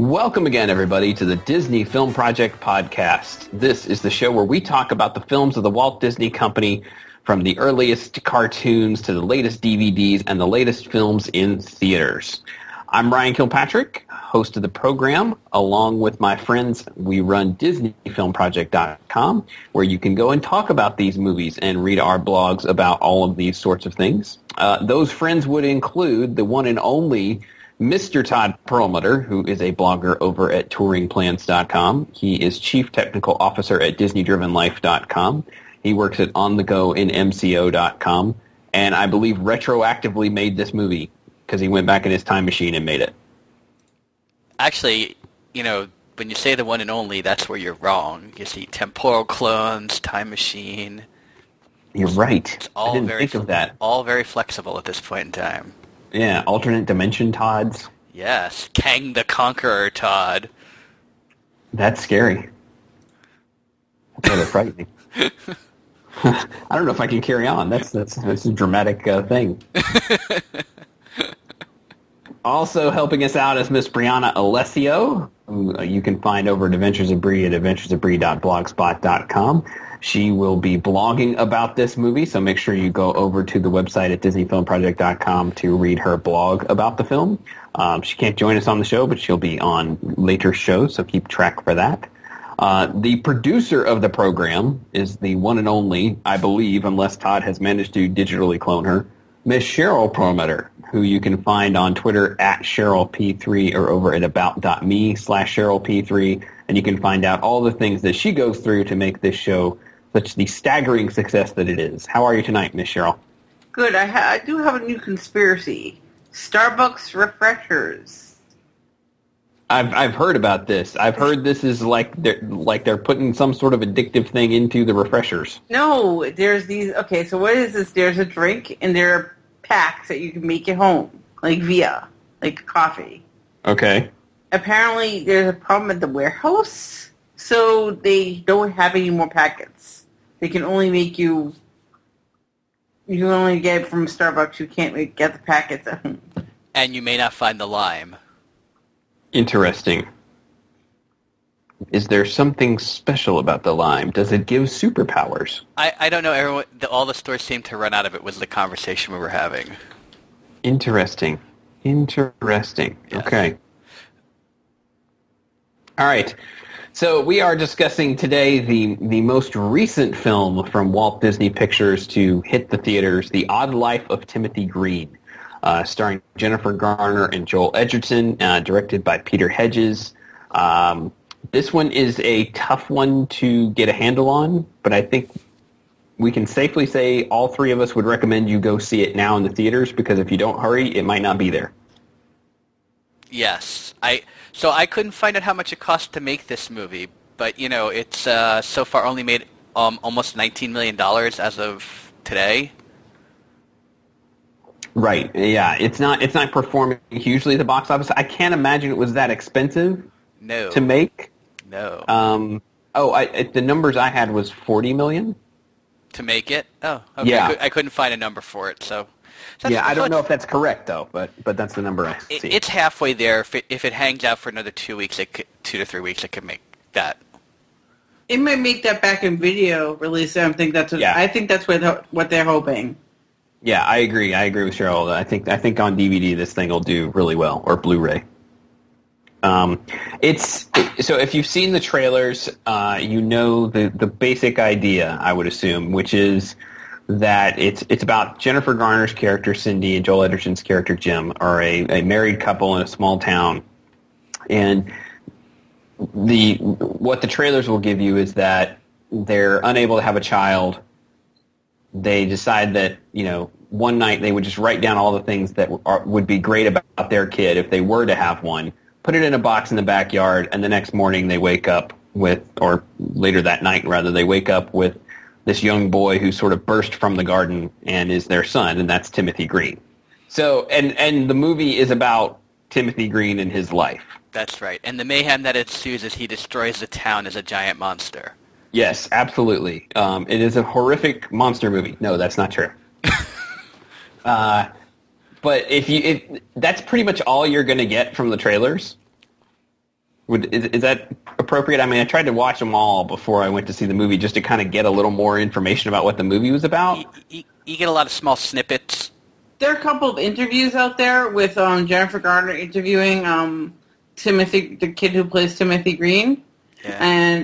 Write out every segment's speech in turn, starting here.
Welcome again, everybody, to the Disney Film Project podcast. This is the show where we talk about the films of the Walt Disney Company, from the earliest cartoons to the latest DVDs and the latest films in theaters. I'm Ryan Kilpatrick, host of the program. Along with my friends, we run DisneyFilmProject.com, where you can go and talk about these movies and read our blogs about all of these sorts of things. Those friends would include the one and only Mr. Todd Perlmutter, who is a blogger over at touringplans.com. He is Chief Technical Officer at disneydrivenlife.com. He works at onthegoinmco.com, and I believe retroactively made this movie because he went back in his time machine and made it. Actually, you know, when you say the one and only, that's where you're wrong. You see temporal clones, time machine. You're right. It's all I didn't think of that. All very flexible at this point in time. Yeah, alternate dimension Todds. Yes, Kang the Conqueror Todd. That's scary. That's rather frightening. I don't know if I can carry on. That's a dramatic thing. Also helping us out is Miss Brianna Alessio, who you can find over at Adventures of Bri at adventuresofbri.blogspot.com. She will be blogging about this movie, so make sure you go over to the website at disneyfilmproject.com to read her blog about the film. She can't join us on the show, but she'll be on later shows, so keep track for that. The producer of the program is the one and only, I believe, unless Todd has managed to digitally clone her, Miss Cheryl Prometer, who you can find on Twitter at CherylP3 or over at about.me/CherylP3, and you can find out all the things that she goes through to make this show such the staggering success that it is. How are you tonight, Miss Cheryl? Good. I do have a new conspiracy. Starbucks refreshers. I've heard about this. I've heard this is like they're putting some sort of addictive thing into the refreshers. No, there's these. Okay, so what is this? There's a drink and there are packs that you can make at home, like Via, like coffee. Okay. Apparently, there's a problem at the warehouse, so they don't have any more packets. They can only make you. You can only get it from Starbucks. You can't get the packets at home. And you may not find the lime. Interesting. Is there something special about the lime? Does it give superpowers? I don't know. Everyone, all the stores seem to run out of it with the conversation we were having. Interesting. Yes. Okay. All right. So we are discussing today the most recent film from Walt Disney Pictures to hit the theaters, The Odd Life of Timothy Green. Starring Jennifer Garner and Joel Edgerton, directed by Peter Hedges. This one is a tough one to get a handle on, but I think we can safely say all three of us would recommend you go see it now in the theaters, because if you don't hurry, it might not be there. Yes. So I couldn't find out how much it cost to make this movie, but, you know, it's so far only made almost $19 million as of today. Right, yeah. It's not performing hugely at the box office. I can't imagine it was that expensive to make. No. The numbers I had was $40 million. To make it? Oh, okay. Yeah. I couldn't find a number for it, so. I don't know if that's correct, though, but that's the number I see. It's halfway there. If it hangs out for another 2 weeks, 2 to 3 weeks, it could make that. It might make that back in video release. I think that's what they're hoping. Yeah, I agree. I agree with Cheryl. I think on DVD this thing will do really well, or Blu-ray. So if you've seen the trailers, you know the basic idea, I would assume, which is that it's about Jennifer Garner's character Cindy and Joel Edgerton's character Jim are a married couple in a small town, And what the trailers will give you is that they're unable to have a child. They decide that, you know, one night they would just write down all the things that would be great about their kid if they were to have one, put it in a box in the backyard, and the next morning they wake up with, or later that night rather, they wake up with this young boy who sort of burst from the garden and is their son, and that's Timothy Green. So, and the movie is about Timothy Green and his life. That's right. And the mayhem that ensues as he destroys the town as a giant monster. Yes, absolutely. It is a horrific monster movie. No, that's not true. But that's pretty much all you're going to get from the trailers. Is that appropriate? I mean, I tried to watch them all before I went to see the movie just to kind of get a little more information about what the movie was about. You get a lot of small snippets. There are a couple of interviews out there with Jennifer Garner interviewing Timothy, the kid who plays Timothy Green. Yeah.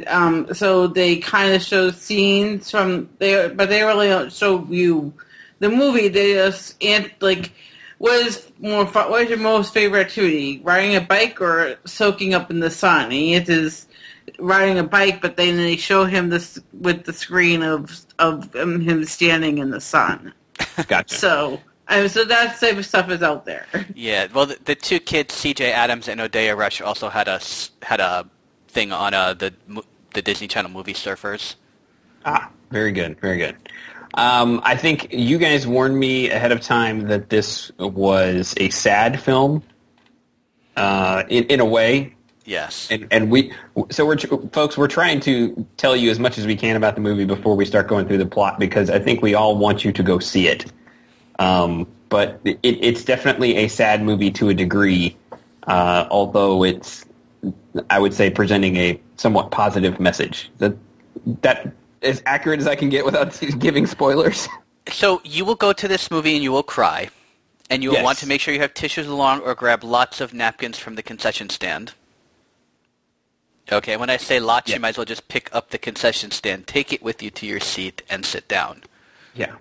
And so they kind of show scenes from there, but they really don't show you the movie. They just, like, what is your most favorite activity? Riding a bike or soaking up in the sun? And he is riding a bike, but then they show him this with the screen of him standing in the sun. Gotcha. So that type of stuff is out there. Yeah. Well, the two kids, C.J. Adams and Odeya Rush, also had a thing on the Disney Channel movie Surfers. Ah, very good, very good. I think you guys warned me ahead of time that this was a sad film, in a way. Yes. We're trying to tell you as much as we can about the movie before we start going through the plot, because I think we all want you to go see it. But it's definitely a sad movie to a degree, although it's, I would say, presenting a somewhat positive message. That as accurate as I can get without giving spoilers. So you will go to this movie and you will cry, and you will want to make sure you have tissues along or grab lots of napkins from the concession stand. Okay, when I say lots, you might as well just pick up the concession stand, take it with you to your seat, and sit down. Yeah.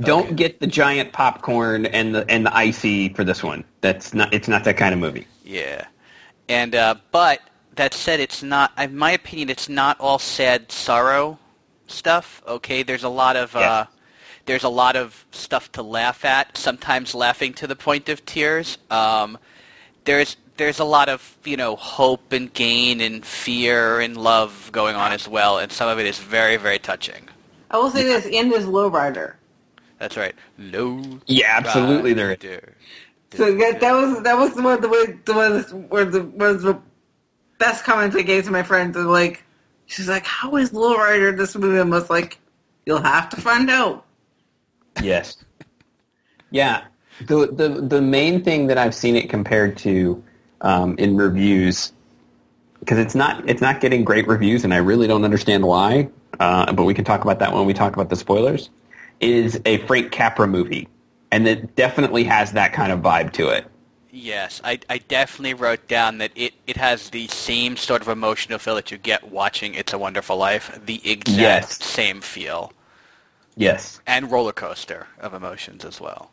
Don't get the giant popcorn and the icy for this one. It's not that kind of movie. Yeah. And but that said, it's not. In my opinion, it's not all sad sorrow stuff. Okay, there's a lot of stuff to laugh at. Sometimes laughing to the point of tears. There's a lot of hope and gain and fear and love going on as well. And some of it is very, very touching. I will say this: and is Lowrider. That's right. Low. Yeah, absolutely. There it is. So that was one of the best comments I gave to my friends. And like, she's like, "How is Lowrider this movie?" And I was like, "You'll have to find out." Yes. Yeah. The main thing that I've seen it compared to in reviews, because it's not getting great reviews, and I really don't understand why. But we can talk about that when we talk about the spoilers. Is a Frank Capra movie. And it definitely has that kind of vibe to it. Yes, I definitely wrote down that it has the same sort of emotional feel that you get watching It's a Wonderful Life. The exact same feel. Yes. And roller coaster of emotions as well.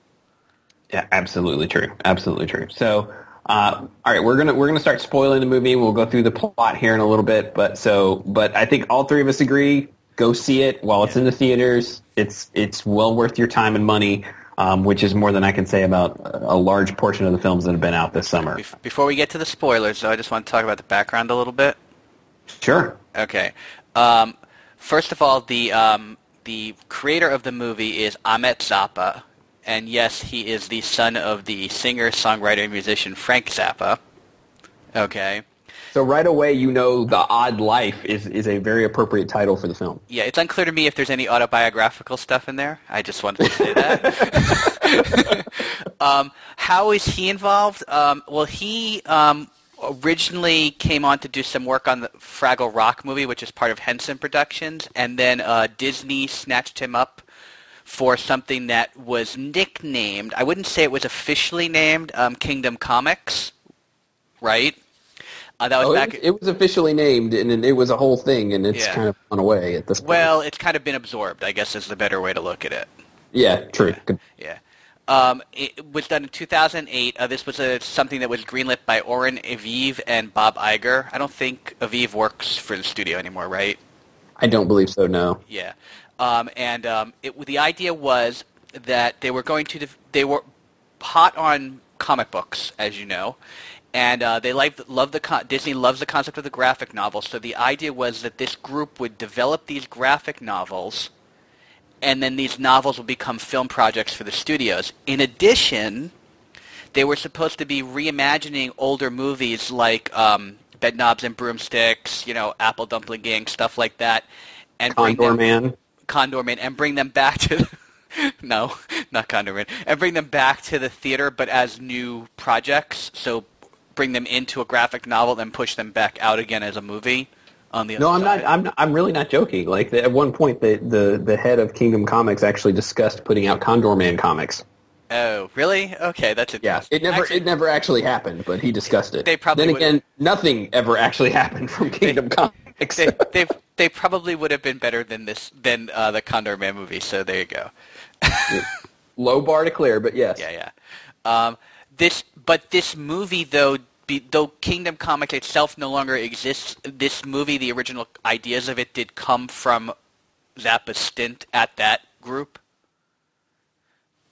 Yeah, absolutely true. Absolutely true. So, all right, we're gonna start spoiling the movie. We'll go through the plot here in a little bit, but I think all three of us agree. Go see it while it's in the theaters. It's well worth your time and money. Which is more than I can say about a large portion of the films that have been out this summer. Before we get to the spoilers, though, I just want to talk about the background a little bit. Sure. Okay. First of all, the creator of the movie is Ahmet Zappa, and yes, he is the son of the singer, songwriter, and musician Frank Zappa. Okay. So right away, The Odd Life is a very appropriate title for the film. Yeah, it's unclear to me if there's any autobiographical stuff in there. I just wanted to say that. How is he involved? He originally came on to do some work on the Fraggle Rock movie, which is part of Henson Productions, and then Disney snatched him up for something that was nicknamed, I wouldn't say it was officially named, Kingdom Comics, right? It was officially named, and it was a whole thing, and it's kind of gone away at this point. Well, it's kind of been absorbed, I guess, is the better way to look at it. Yeah, true. Yeah. It was done in 2008. This was something that was greenlit by Oren Aviv and Bob Iger. I don't think Aviv works for the studio anymore, right? I don't believe so, no. Yeah. The idea was that they were going to they were hot on comic books, as you know, and they love Disney loves the concept of the graphic novel. So the idea was that this group would develop these graphic novels, and then these novels will become film projects for the studios. In addition, they were supposed to be reimagining older movies like Bedknobs and Broomsticks, Apple Dumpling Gang, stuff like that, and Condorman, and bring them back to no, not Condorman, and bring them back to the theater, but as new projects. So bring them into a graphic novel, then push them back out again as a movie. I'm really not joking. Like at one point, the head of Kingdom Comics actually discussed putting out Condorman comics. Oh, really? Okay, that's interesting. Yeah, it never actually happened, but he discussed it. Again, nothing ever actually happened from Kingdom Comics. They probably would have been better than the Condorman movie. So there you go. Low bar to clear, but yes. Yeah. This movie though. Though Kingdom Comics itself no longer exists, this movie, the original ideas of it did come from Zappa's stint at that group.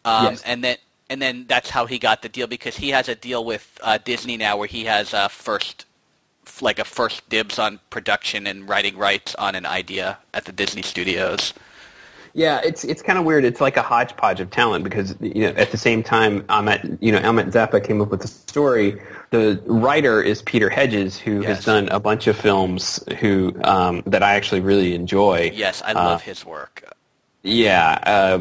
Yes. And then that's how he got the deal, because he has a deal with Disney now where he has first dibs on production and writing rights on an idea at the Disney Studios. Yeah, it's kind of weird. It's like a hodgepodge of talent because at the same time, Ahmet Zappa came up with the story. The writer is Peter Hedges, who has done a bunch of films that I actually really enjoy. Yes, I love his work. Yeah,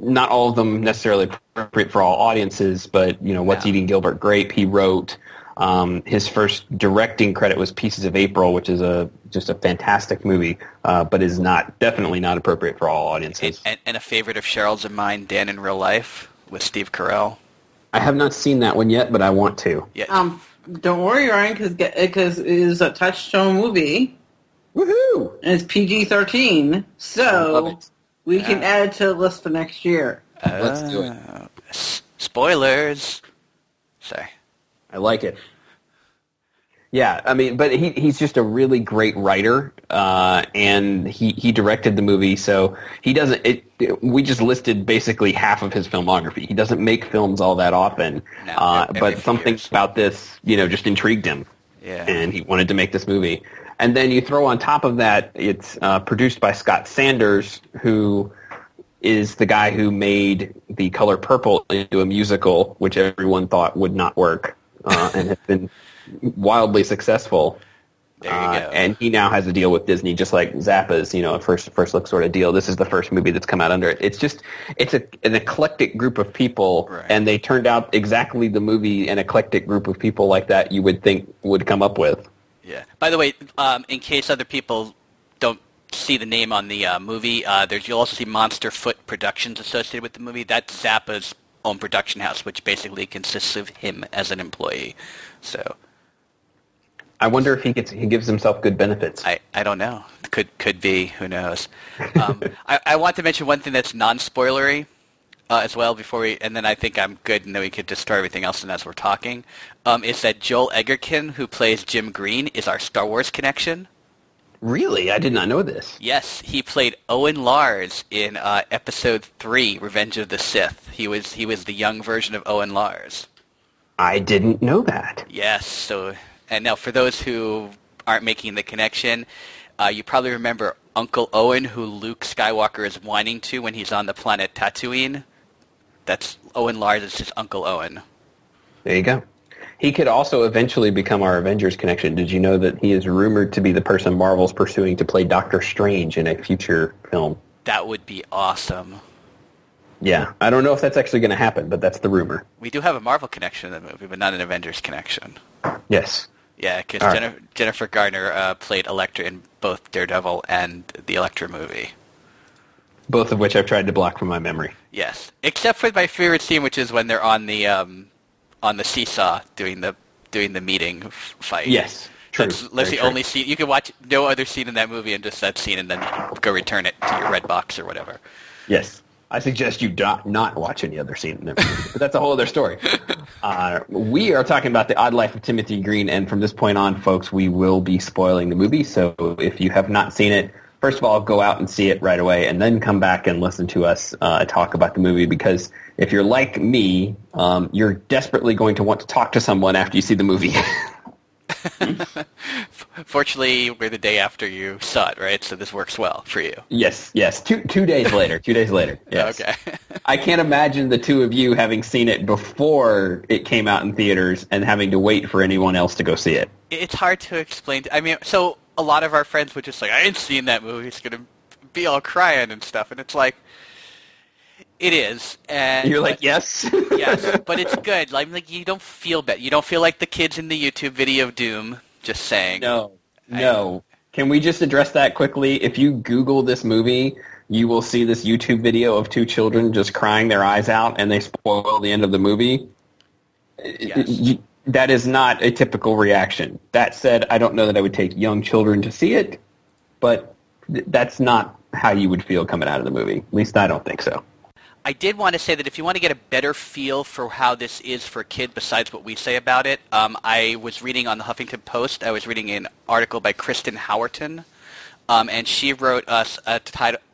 not all of them necessarily appropriate for all audiences, but What's Eating Gilbert Grape he wrote. His first directing credit was Pieces of April, which is just a fantastic movie, but is definitely not appropriate for all audiences. And a favorite of Cheryl's and mine, Dan in Real Life, with Steve Carell. I have not seen that one yet, but I want to. Yeah. Don't worry, Ryan, because it is a touchstone movie. Woohoo! And it's PG-13, so we can add it to the list for next year. Let's do it. Spoilers. Sorry. I like it. Yeah, I mean, but he's just a really great writer, and he directed the movie, so he doesn't. We just listed basically half of his filmography. He doesn't make films all that often, but something about this, just intrigued him, and he wanted to make this movie. And then you throw on top of that, it's produced by Scott Sanders, who is the guy who made The Color Purple into a musical, which everyone thought would not work. And has been wildly successful. There you go. And he now has a deal with Disney, just like Zappa's, a first look sort of deal. This is the first movie that's come out under it. It's just an eclectic group of people, right. And they turned out exactly the movie an eclectic group of people like that you would think would come up with. Yeah. By the way, in case other people don't see the name on the movie, you'll also see Monster Foot Productions associated with the movie. That's Zappa's own production house, which basically consists of him as an employee. So I wonder if he gives himself good benefits. I don't know. Could be. Who knows? I want to mention one thing that's non-spoilery as well before we – and then I think I'm good and then we could just start everything else and as we're talking. Is that Joel Edgerton, who plays Jim Green, is our Star Wars connection. Really? I did not know this. Yes, he played Owen Lars in Episode 3, Revenge of the Sith. He was the young version of Owen Lars. I didn't know that. Yes. So, and now for those who aren't making the connection, you probably remember Uncle Owen, who Luke Skywalker is whining to when he's on the planet Tatooine. That's Owen Lars. It's his Uncle Owen. There you go. He could also eventually become our Avengers connection. Did you know that he is rumored to be the person Marvel's pursuing to play Doctor Strange in a future film? That would be awesome. Yeah. I don't know if that's actually going to happen, but that's the rumor. We do have a Marvel connection in the movie, but not an Avengers connection. Yes. Yeah, because Jennifer Garner played Elektra in both Daredevil and the Elektra movie. Both of which I've tried to block from my memory. Yes. Except for my favorite scene, which is when they're on the seesaw doing the meeting fight. Yes, true. That's the only scene. You can watch no other scene in that movie and just that scene and then go return it to your Redbox or whatever. Yes. I suggest you not watch any other scene in that movie, but that's a whole other story. We are talking about The Odd Life of Timothy Green, and from this point on, folks, we will be spoiling the movie. So if you have not seen it, first of all, go out and see it right away, and then come back and listen to us talk about the movie, because if you're like me, you're desperately going to want to talk to someone after you see the movie. Fortunately, we're the day after you saw it, right? So this works well for you. Yes. Two days later. 2 days later. Yes. Okay. I can't imagine the two of you having seen it before it came out in theaters and having to wait for anyone else to go see it. It's hard to explain. I mean, so a lot of our friends were just like, I ain't seen that movie. It's going to be all crying and stuff. And it's like, it is. And you're like, yes? Yes, but it's good. Like, you don't feel bad. You don't feel like the kids in the YouTube video of Doom, just saying. No. Can we just address that quickly? If you Google this movie, you will see this YouTube video of two children just crying their eyes out, and they spoil the end of the movie. Yes. That is not a typical reaction. That said, I don't know that I would take young children to see it, but that's not how you would feel coming out of the movie. At least I don't think so. I did want to say that if you want to get a better feel for how this is for a kid besides what we say about it, I was reading on the Huffington Post, I was reading an article by Kristen Howerton, and she wrote us an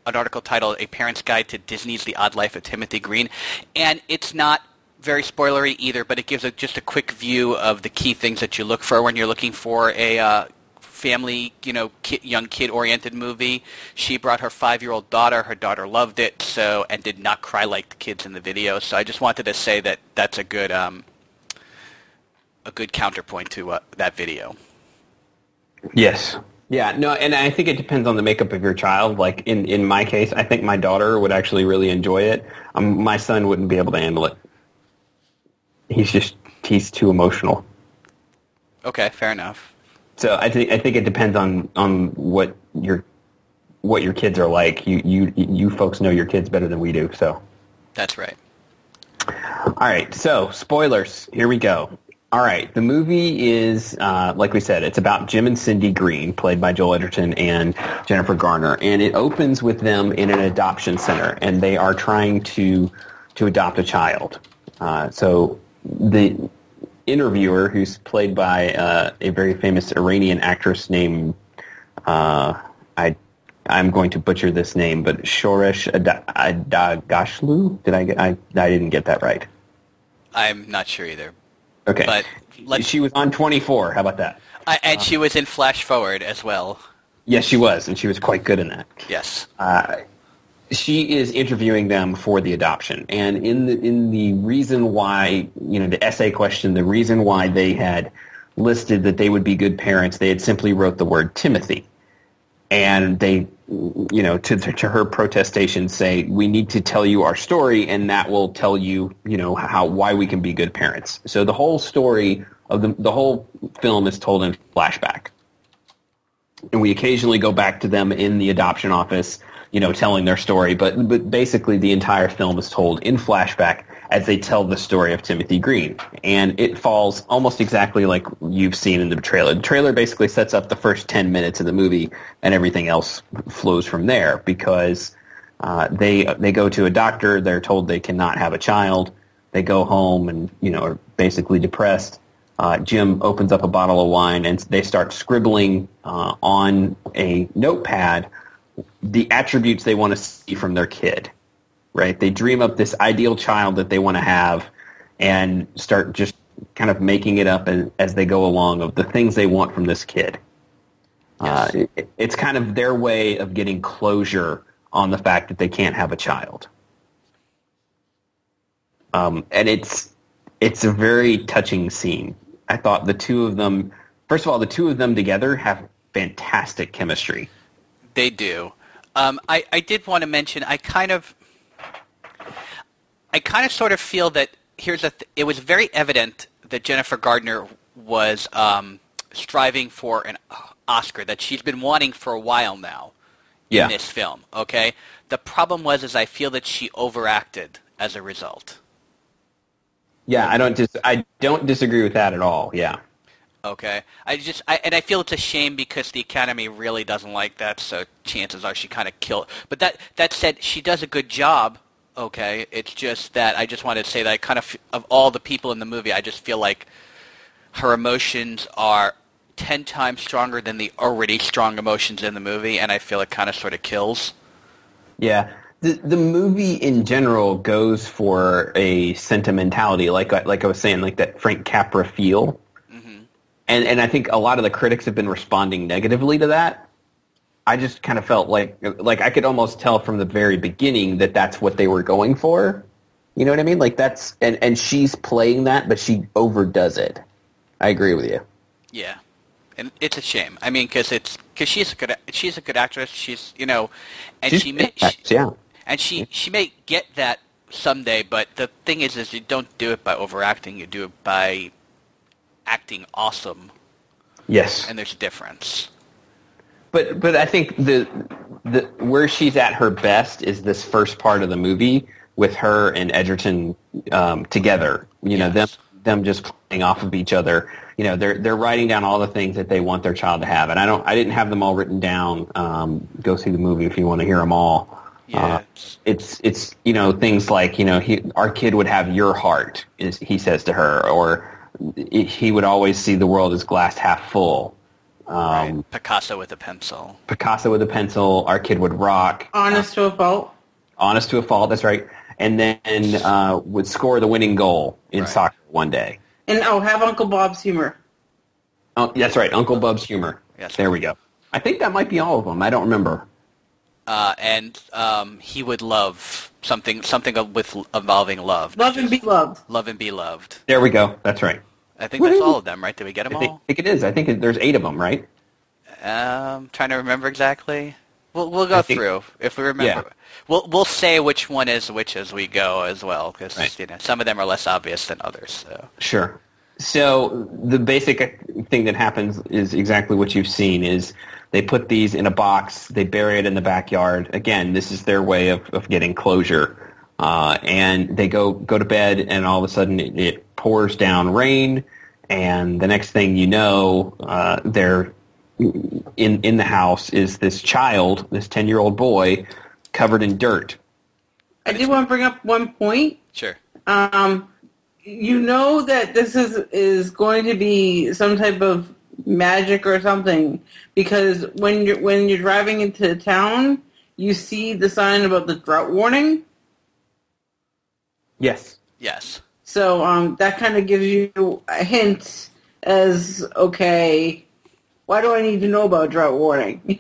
article titled A Parent's Guide to Disney's The Odd Life of Timothy Green, and it's not very spoilery either, but it gives just a quick view of the key things that you look for when you're looking for a family, young kid-oriented movie. She brought her 5-year-old daughter. Her daughter loved it, so, and did not cry like the kids in the video. So I just wanted to say that that's a good counterpoint to that video. Yes. Yeah. No. And I think it depends on the makeup of your child. Like in my case, I think my daughter would actually really enjoy it. My son wouldn't be able to handle it. He's too emotional. Okay. Fair enough. So I think it depends on what your kids are like. You folks know your kids better than we do. So that's right. All right. So spoilers. Here we go. All right. The movie is like we said. It's about Jim and Cindy Green, played by Joel Edgerton and Jennifer Garner, and it opens with them in an adoption center, and they are trying to adopt a child. So the interviewer, who's played by a very famous Iranian actress named I'm going to butcher this name, but Shoresh Adagashlu. I didn't get that right. I'm not sure either. Okay, but she was on 24. How about that? And she was in Flash Forward as well. Yes, she was, and she was quite good in that. Yes. She is interviewing them for the adoption, and in the reason why, the essay question, the reason why they had listed that they would be good parents, they had simply wrote the word Timothy, and they, to her protestation, say, we need to tell you our story, and that will tell you, why we can be good parents. So the whole story of the whole film is told in flashback, and we occasionally go back to them in the adoption office, telling their story, but basically the entire film is told in flashback as they tell the story of Timothy Green. And it falls almost exactly like you've seen in the trailer. The trailer basically sets up the first 10 minutes of the movie, and everything else flows from there, because they go to a doctor, they're told they cannot have a child, they go home and, are basically depressed. Jim opens up a bottle of wine, and they start scribbling on a notepad the attributes they want to see from their kid, right? They dream up this ideal child that they want to have and start just kind of making it up as they go along of the things they want from this kid. Yes. It's kind of their way of getting closure on the fact that they can't have a child. And it's a very touching scene. I thought the two of them together have fantastic chemistry. They do. I did want to mention, I kind of sort of feel that it was very evident that Jennifer Garner was striving for an Oscar that she's been wanting for a while now in this film. Okay, the problem is I feel that she overacted as a result. Yeah, I don't disagree with that at all. Yeah. Okay. I feel it's a shame because the Academy really doesn't like that, so chances are she kind of killed. But that said, she does a good job okay. It's just that I just wanted to say that I kind of all the people in the movie, I just feel like her emotions are 10 times stronger than the already strong emotions in the movie, and I feel it kind of sort of kills. Yeah. The movie in general goes for a sentimentality, like I was saying, like that Frank Capra feel. Mm-hmm. And I think a lot of the critics have been responding negatively to that. I just kind of felt like I could almost tell from the very beginning that that's what they were going for. You know what I mean? Like that's and she's playing that, but she overdoes it. I agree with you. Yeah. And it's a shame. I mean, because she's a good actress. She's, you know, and she's, she may, she, yeah. And she may get that someday, but the thing is you don't do it by overacting. You do it by acting awesome. Yes. And there's a difference. But I think the where she's at her best is this first part of the movie with her and Edgerton together. You know, yes. them just playing off of each other. You know, they're writing down all the things that they want their child to have, and I didn't have them all written down. Go see the movie if you want to hear them all. Yeah. It's you know, things like, you know, our kid would have your heart, he says to her, or he would always see the world as glass half full. Right. Picasso with a pencil, our kid would rock. Honest to a fault, that's right. And then would score the winning goal in soccer one day. And have Uncle Bob's humor. Oh, that's right, Uncle Bob's humor. Yes, there we go. I think that might be all of them. I don't remember. And he would love something with involving love. Love and be loved. Love and be loved. There we go. That's right. I think that's all of them, right? Did we get them all? I think it is. I think there's 8 of them, right? Trying to remember exactly. We'll go through if we remember. Yeah. We'll say which one is which as we go as well, because you know, some of them are less obvious than others. So. Sure. So the basic thing that happens is exactly what you've seen is they put these in a box, they bury it in the backyard. Again, this is their way of getting closure. And they go to bed, and all of a sudden it pours down rain, and the next thing you know, they're in the house is this child, this 10-year-old boy, covered in dirt. I do want to bring up one point. Sure. You know that this is going to be some type of magic or something, because when you're driving into town, you see the sign about the drought warning. Yes. Yes. So that kind of gives you a hint as, okay, why do I need to know about drought warning?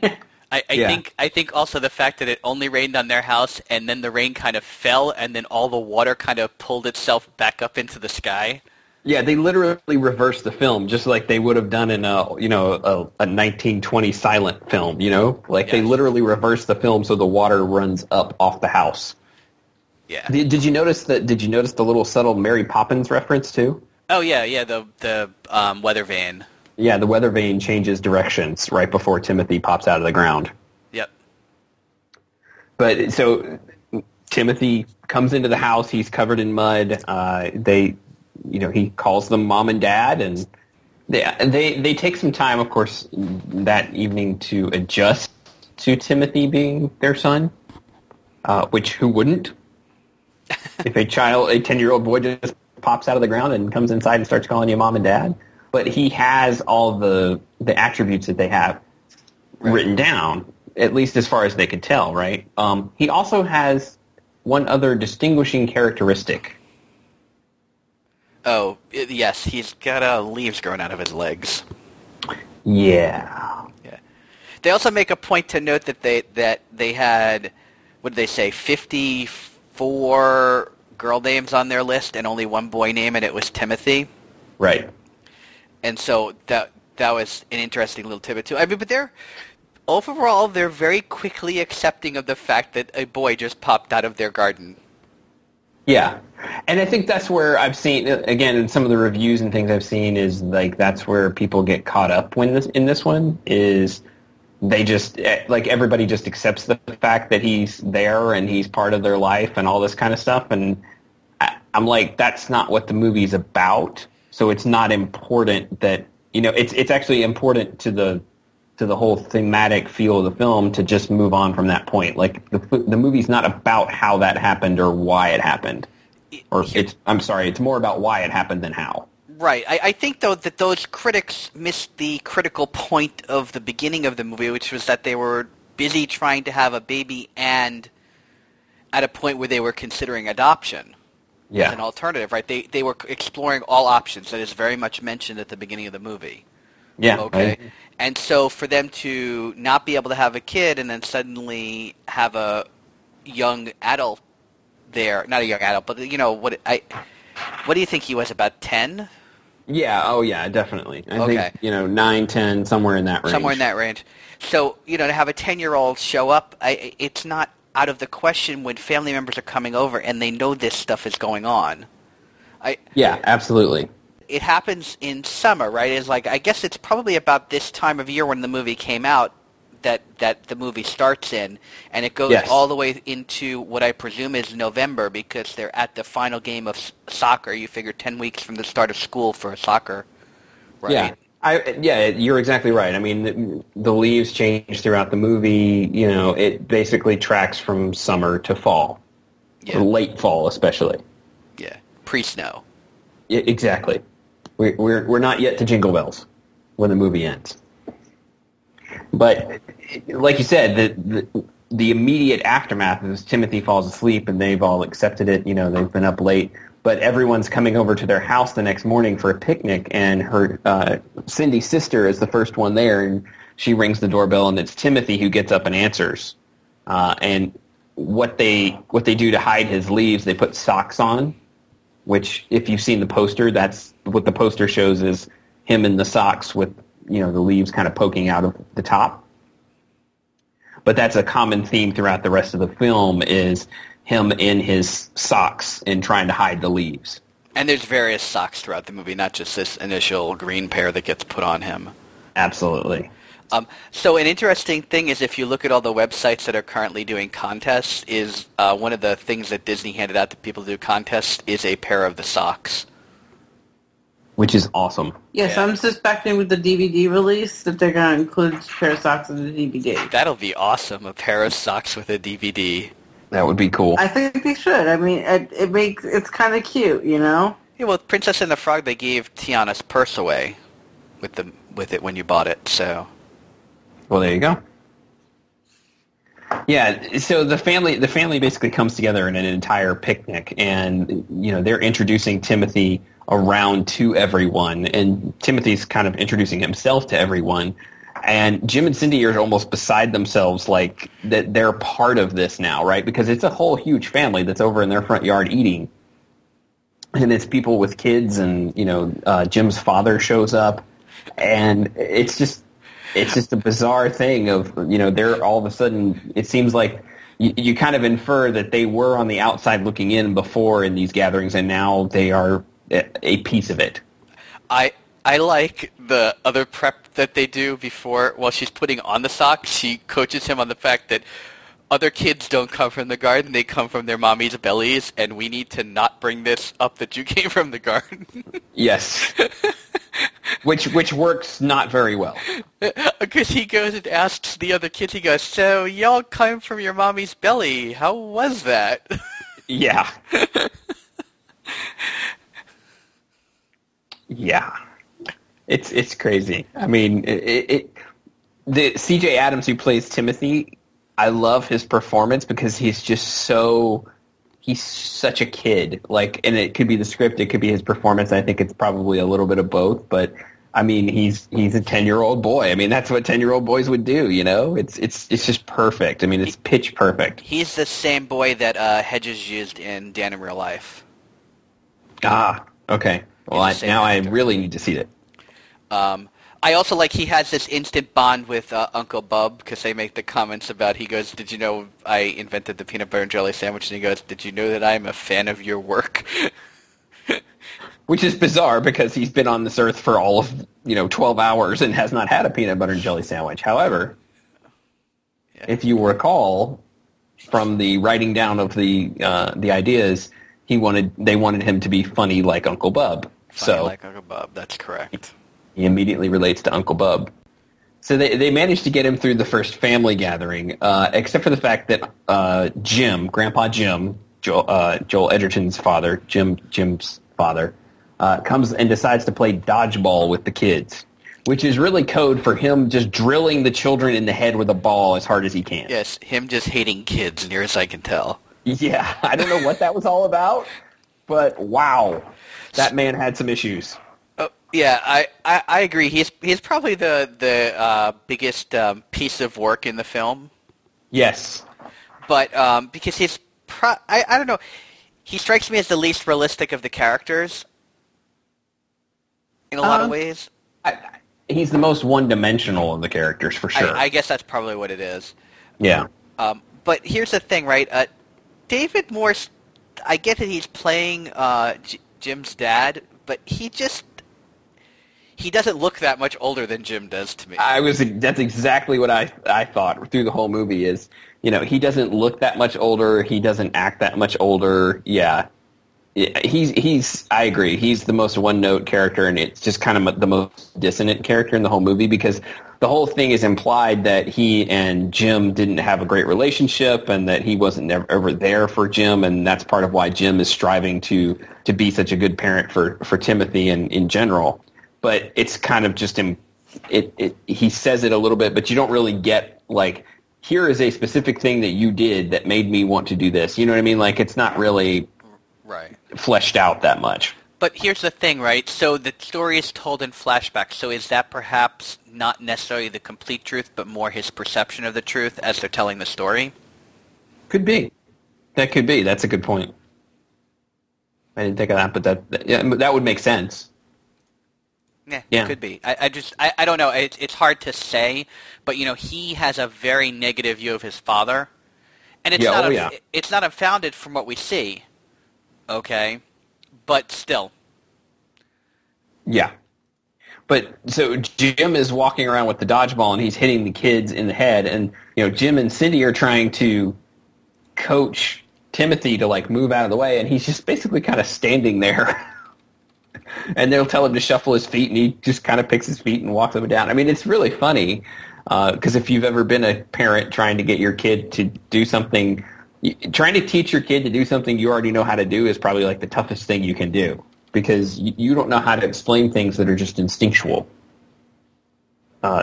I think also the fact that it only rained on their house, and then the rain kind of fell, and then all the water kind of pulled itself back up into the sky. Yeah, they literally reversed the film, just like they would have done in a 1920 silent film. You know, like They literally reversed the film so the water runs up off the house. Yeah. Did you notice that? Did you notice the little subtle Mary Poppins reference too? Oh yeah. The weather vane. Yeah, the weather vane changes directions right before Timothy pops out of the ground. Yep. But so Timothy comes into the house. He's covered in mud. He calls them mom and dad, and they take some time, of course, that evening to adjust to Timothy being their son, which who wouldn't? If a 10-year-old boy just pops out of the ground and comes inside and starts calling you mom and dad. But he has all the attributes that they have written down, at least as far as they could tell, right? He also has one other distinguishing characteristic. Oh, yes, he's got leaves growing out of his legs. Yeah. They also make a point to note that they had, what did they say, 54 girl names on their list and only one boy name, and it was Timothy. Right. And so that was an interesting little tidbit too. I mean, but they're very quickly accepting of the fact that a boy just popped out of their garden. Yeah, and I think that's where I've seen, again, in some of the reviews and things I've seen, is like that's where people get caught up in this one is they just like everybody just accepts the fact that he's there and he's part of their life and all this kind of stuff, and I'm like, that's not what the movie's about. So it's not important that, you know, it's actually important to the to the whole thematic feel of the film to just move on from that point. Like the movie's not about how that happened or why it happened. It's more about why it happened than how. Right. I think, though, that those critics missed the critical point of the beginning of the movie, which was that they were busy trying to have a baby and at a point where they were considering adoption as an alternative, right? They were exploring all options. That is very much mentioned at the beginning of the movie. Yeah. Okay. Right. And so for them to not be able to have a kid and then suddenly have a young adult there – not a young adult, but you know what what do you think he was, about 10? Yeah, oh yeah, definitely. I think, 9, 10, somewhere in that range. Somewhere in that range. So, to have a 10-year-old show up, it's not out of the question when family members are coming over and they know this stuff is going on. Yeah, absolutely. It happens in summer, right? It's like, I guess it's probably about this time of year when the movie came out that the movie starts in, and it goes all the way into what I presume is November, because they're at the final game of soccer. You figure 10 weeks from the start of school for soccer, right? Yeah, you're exactly right. I mean, the leaves change throughout the movie. It basically tracks from summer to fall, or late fall especially. Yeah, pre-snow. Yeah, exactly. We're not yet to Jingle Bells when the movie ends. But like you said, the immediate aftermath is Timothy falls asleep and they've all accepted it. They've been up late, but everyone's coming over to their house the next morning for a picnic, and her Cindy's sister is the first one there, and she rings the doorbell, and it's Timothy who gets up and answers. And what they do to hide his leaves, they put socks on, which if you've seen the poster, that's what the poster shows, is him in the socks with the leaves kind of poking out of the top. But that's a common theme throughout the rest of the film, is him in his socks and trying to hide the leaves. And there's various socks throughout the movie, not just this initial green pair that gets put on him. Absolutely. So an interesting thing is, if you look at all the websites that are currently doing contests, is one of the things that Disney handed out to people to do contests is a pair of the socks. Which is awesome. Yes, yeah. I'm suspecting with the DVD release that they're going to include a pair of socks in the DVD. That'll be awesome, a pair of socks with a DVD. That would be cool. I think they should. I mean, it's kind of cute, Yeah, well, Princess and the Frog, they gave Tiana's purse away with it when you bought it, so. Well, there you go. Yeah, so the family basically comes together in an entire picnic, and, they're introducing Timothy around to everyone, and Timothy's kind of introducing himself to everyone, and Jim and Cindy are almost beside themselves, like that they're part of this now, right? Because it's a whole huge family that's over in their front yard eating, and it's people with kids, and Jim's father shows up, and it's just a bizarre thing of they're all of a sudden, it seems like you kind of infer that they were on the outside looking in before in these gatherings, and now they are a piece of it. I like the other prep that they do before. While she's putting on the socks, she coaches him on the fact that other kids don't come from the garden. They come from their mommy's bellies, and we need to not bring this up that you came from the garden. Yes. Which works not very well. Because he goes and asks the other kids, he goes, so y'all come from your mommy's belly. How was that? Yeah. Yeah, it's crazy. I mean, the C.J. Adams who plays Timothy, I love his performance because he's such a kid. Like, and it could be the script, it could be his performance. I think it's probably a little bit of both. But I mean, he's a 10-year-old boy. I mean, that's what 10-year-old boys would do. It's just perfect. I mean, it's pitch perfect. He's the same boy that Hedges used in Dan in Real Life. Ah, okay. Well, now I really need to see it. I also like he has this instant bond with Uncle Bub, because they make the comments about, he goes, did you know I invented the peanut butter and jelly sandwich? And he goes, did you know that I'm a fan of your work? Which is bizarre, because he's been on this earth for all of 12 hours and has not had a peanut butter and jelly sandwich. However, if you recall from the writing down of the ideas, they wanted him to be funny like Uncle Bub. Funny like Uncle Bub, that's correct. He immediately relates to Uncle Bub. So they managed to get him through the first family gathering, except for the fact that Jim, Grandpa Jim, Joel Edgerton's father, Jim's father, comes and decides to play dodgeball with the kids, which is really code for him just drilling the children in the head with a ball as hard as he can. Yes, him just hating kids, near as I can tell. Yeah, I don't know what that was all about, but wow, that man had some issues. Yeah, I agree. He's probably the biggest piece of work in the film. Yes, but because I don't know, he strikes me as the least realistic of the characters in a lot of ways. He's the most one-dimensional of the characters for sure. I guess that's probably what it is. Yeah. But here's the thing, right? David Morse, I get that he's playing Jim's dad, but he doesn't look that much older than Jim does to me. That's exactly what I thought through the whole movie is, you know, he doesn't look that much older. He doesn't act that much older. Yeah. I agree. He's the most one-note character, and it's just kind of the most dissonant character in the whole movie because the whole thing is implied that he and Jim didn't have a great relationship and that he wasn't ever there for Jim, and that's part of why Jim is striving to be such a good parent for Timothy and in general. But it's kind of just him. He says it a little bit, but you don't really get like, here is a specific thing that you did that made me want to do this. You know what I mean? Like, it's not really right fleshed out that much. But here's the thing, right? So the story is told in flashback. So is that perhaps not necessarily the complete truth, but more his perception of the truth as they're telling the story? Could be. That could be. That's a good point. I didn't think of that, but that would make sense. Yeah, it could be. I don't know. It's hard to say, but you know, he has a very negative view of his father, and it's not unfounded from what we see. Okay, but still. Yeah, but so Jim is walking around with the dodgeball, and he's hitting the kids in the head, and you know, Jim and Cindy are trying to coach Timothy to like move out of the way, and he's just basically kind of standing there. And they'll tell him to shuffle his feet, and he just kind of picks his feet and walks up and down. I mean, it's really funny because if you've ever been a parent trying to get your kid to do something, trying to teach your kid to do something you already know how to do is probably like the toughest thing you can do because you don't know how to explain things that are just instinctual.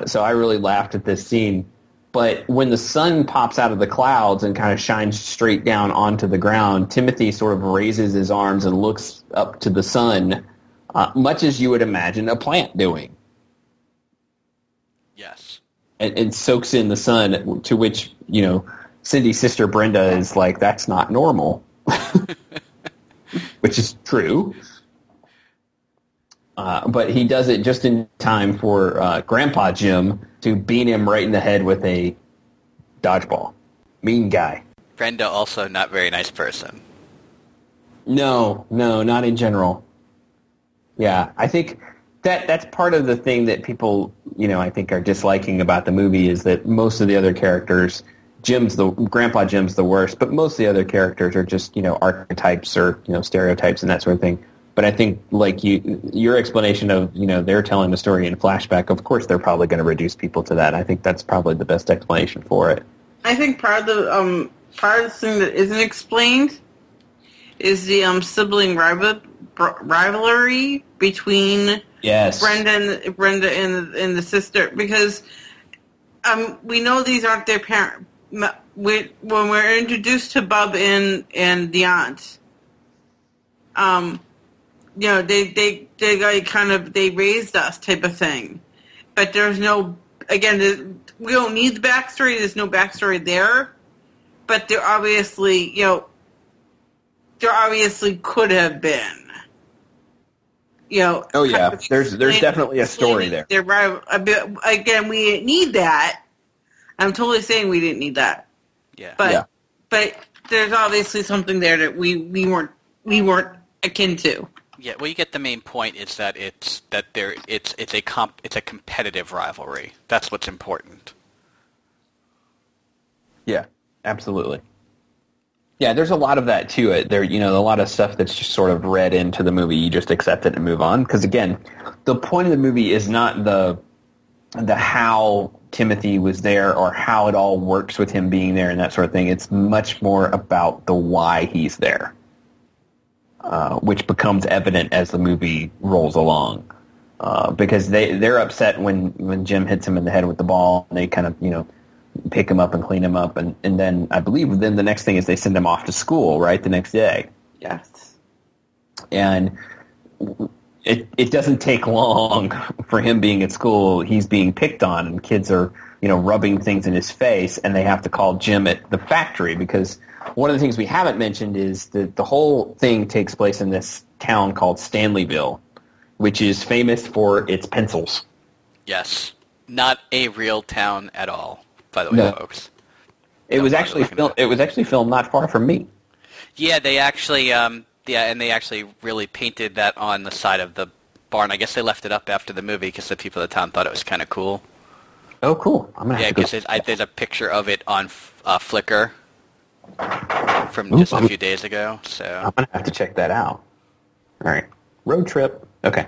So I really laughed at this scene. But when the sun pops out of the clouds and kind of shines straight down onto the ground, Timothy sort of raises his arms and looks up to the sun, much as you would imagine a plant doing. Yes. And soaks in the sun, to which, you know, Cindy's sister Brenda is like, that's not normal. Which is true. But he does it just in time for Grandpa Jim to beat him right in the head with a dodgeball. Mean guy. Brenda also not very nice person. No, not in general. Yeah, I think that's part of the thing that people, you know, I think are disliking about the movie is that most of the other characters, Grandpa Jim's the worst, but most of the other characters are just, you know, archetypes or, you know, stereotypes and that sort of thing. But I think, like, your explanation of, you know, they're telling the story in flashback, of course they're probably going to reduce people to that. I think that's probably the best explanation for it. I think part of the thing that isn't explained is the sibling rivalry between Brenda and the sister, because we know these aren't their parents. When we're introduced to Bub and the aunt, you know, they raised us type of thing. But there's we don't need the backstory. There's no backstory there. But there obviously could have been. You know. Oh yeah, there's definitely a story there. Again, we didn't need that. I'm totally saying we didn't need that. Yeah. But there's obviously something there that we weren't akin to. Yeah, well, you get the main point is that it's a competitive rivalry. That's what's important. Yeah, absolutely. Yeah, there's a lot of that to it. There, you know, a lot of stuff that's just sort of read into the movie. You just accept it and move on. Because again, the point of the movie is not the the how Timothy was there or how it all works with him being there and that sort of thing. It's much more about the why he's there, which becomes evident as the movie rolls along. Because they're upset when Jim hits him in the head with the ball, and they kind of, you know, pick him up and clean him up. And then I believe then the next thing is they send him off to school, right, the next day. Yes. And it doesn't take long for him being at school. He's being picked on, and kids are, you know, rubbing things in his face, and they have to call Jim at the factory because one of the things we haven't mentioned is that the whole thing takes place in this town called Stanleyville, which is famous for its pencils. Yes. Not a real town at all, by the way, no. Folks. It was actually filmed not far from me. Yeah, they actually and they really painted that on the side of the barn. I guess they left it up after the movie because the people of the town thought it was kind of cool. Oh, cool. Because there's a picture of it on Flickr from just a few days ago. So I'm going to have to check that out. All right. Road trip. Okay,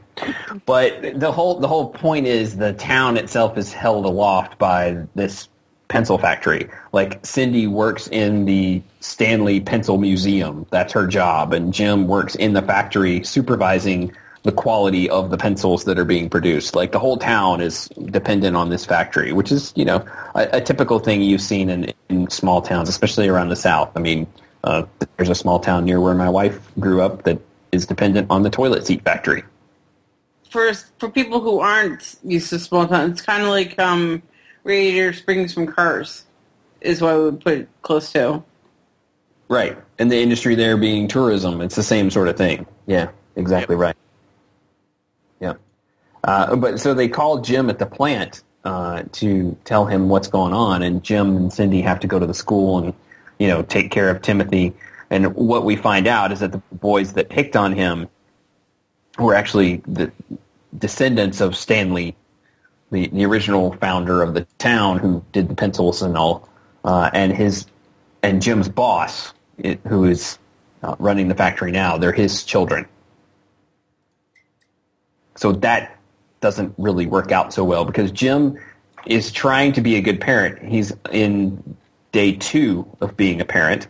but the whole point is the town itself is held aloft by this pencil factory. Like, Cindy works in the Stanley Pencil Museum. That's her job. And Jim works in the factory supervising the quality of the pencils that are being produced. Like, the whole town is dependent on this factory, which is, you know, a typical thing you've seen in small towns, especially around the South. I mean, there's a small town near where my wife grew up that is dependent on the toilet seat factory. For people who aren't used to small town, it's kind of like Radiator Springs from Cars is what we would put it close to. Right. And the industry there being tourism. It's the same sort of thing. Yeah, exactly right. Yeah. But so they call Jim at the plant to tell him what's going on, and Jim and Cindy have to go to the school and, you know, take care of Timothy. And what we find out is that the boys that picked on him were actually the descendants of Stanley, the original founder of the town who did the pencils and all, and Jim's boss, who is running the factory now, they're his children. So that doesn't really work out so well because Jim is trying to be a good parent. He's in day 2 of being a parent,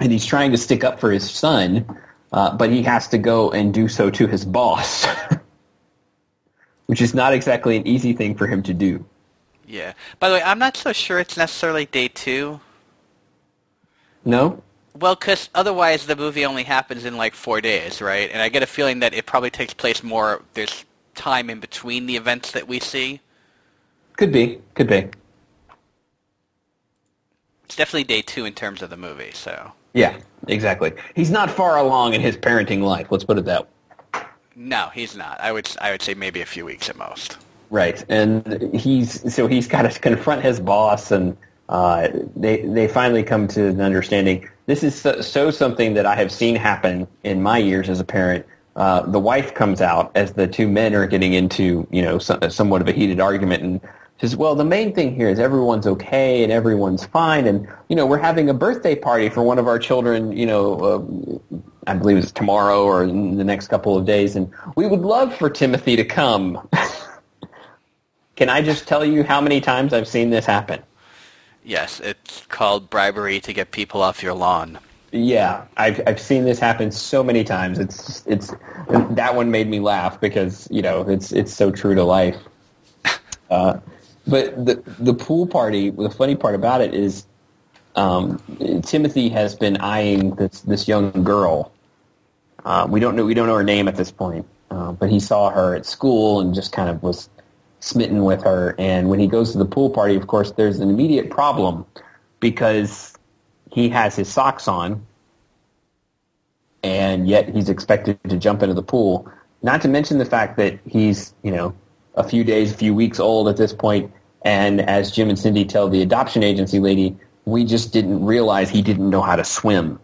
and he's trying to stick up for his son. But he has to go and do so to his boss, which is not exactly an easy thing for him to do. Yeah. By the way, I'm not so sure it's necessarily day 2. No? Well, because otherwise the movie only happens in like 4 days, right? And I get a feeling that it probably takes place more, there's time in between the events that we see. Could be. It's definitely day 2 in terms of the movie, so... Yeah, exactly. He's not far along in his parenting life. Let's put it that way. No, he's not. I would say maybe a few weeks at most. Right, and he's got to confront his boss, and they finally come to an understanding. This is so something that I have seen happen in my years as a parent. The wife comes out as the two men are getting into, you know, somewhat of a heated argument, and says, well, the main thing here is everyone's okay and everyone's fine, and, you know, we're having a birthday party for one of our children, you know, I believe it's tomorrow or in the next couple of days, and we would love for Timothy to come. Can I just tell you how many times I've seen this happen? Yes, it's called bribery to get people off your lawn. Yeah, I've seen this happen so many times. It's that one made me laugh because, you know, it's so true to life. But the pool party, the funny part about it is Timothy has been eyeing this young girl. We don't know her name at this point, but he saw her at school and just kind of was smitten with her. And when he goes to the pool party, of course, there's an immediate problem because he has his socks on, and yet he's expected to jump into the pool. Not to mention the fact that he's, you know, a few weeks old at this point, and as Jim and Cindy tell the adoption agency lady, we just didn't realize he didn't know how to swim.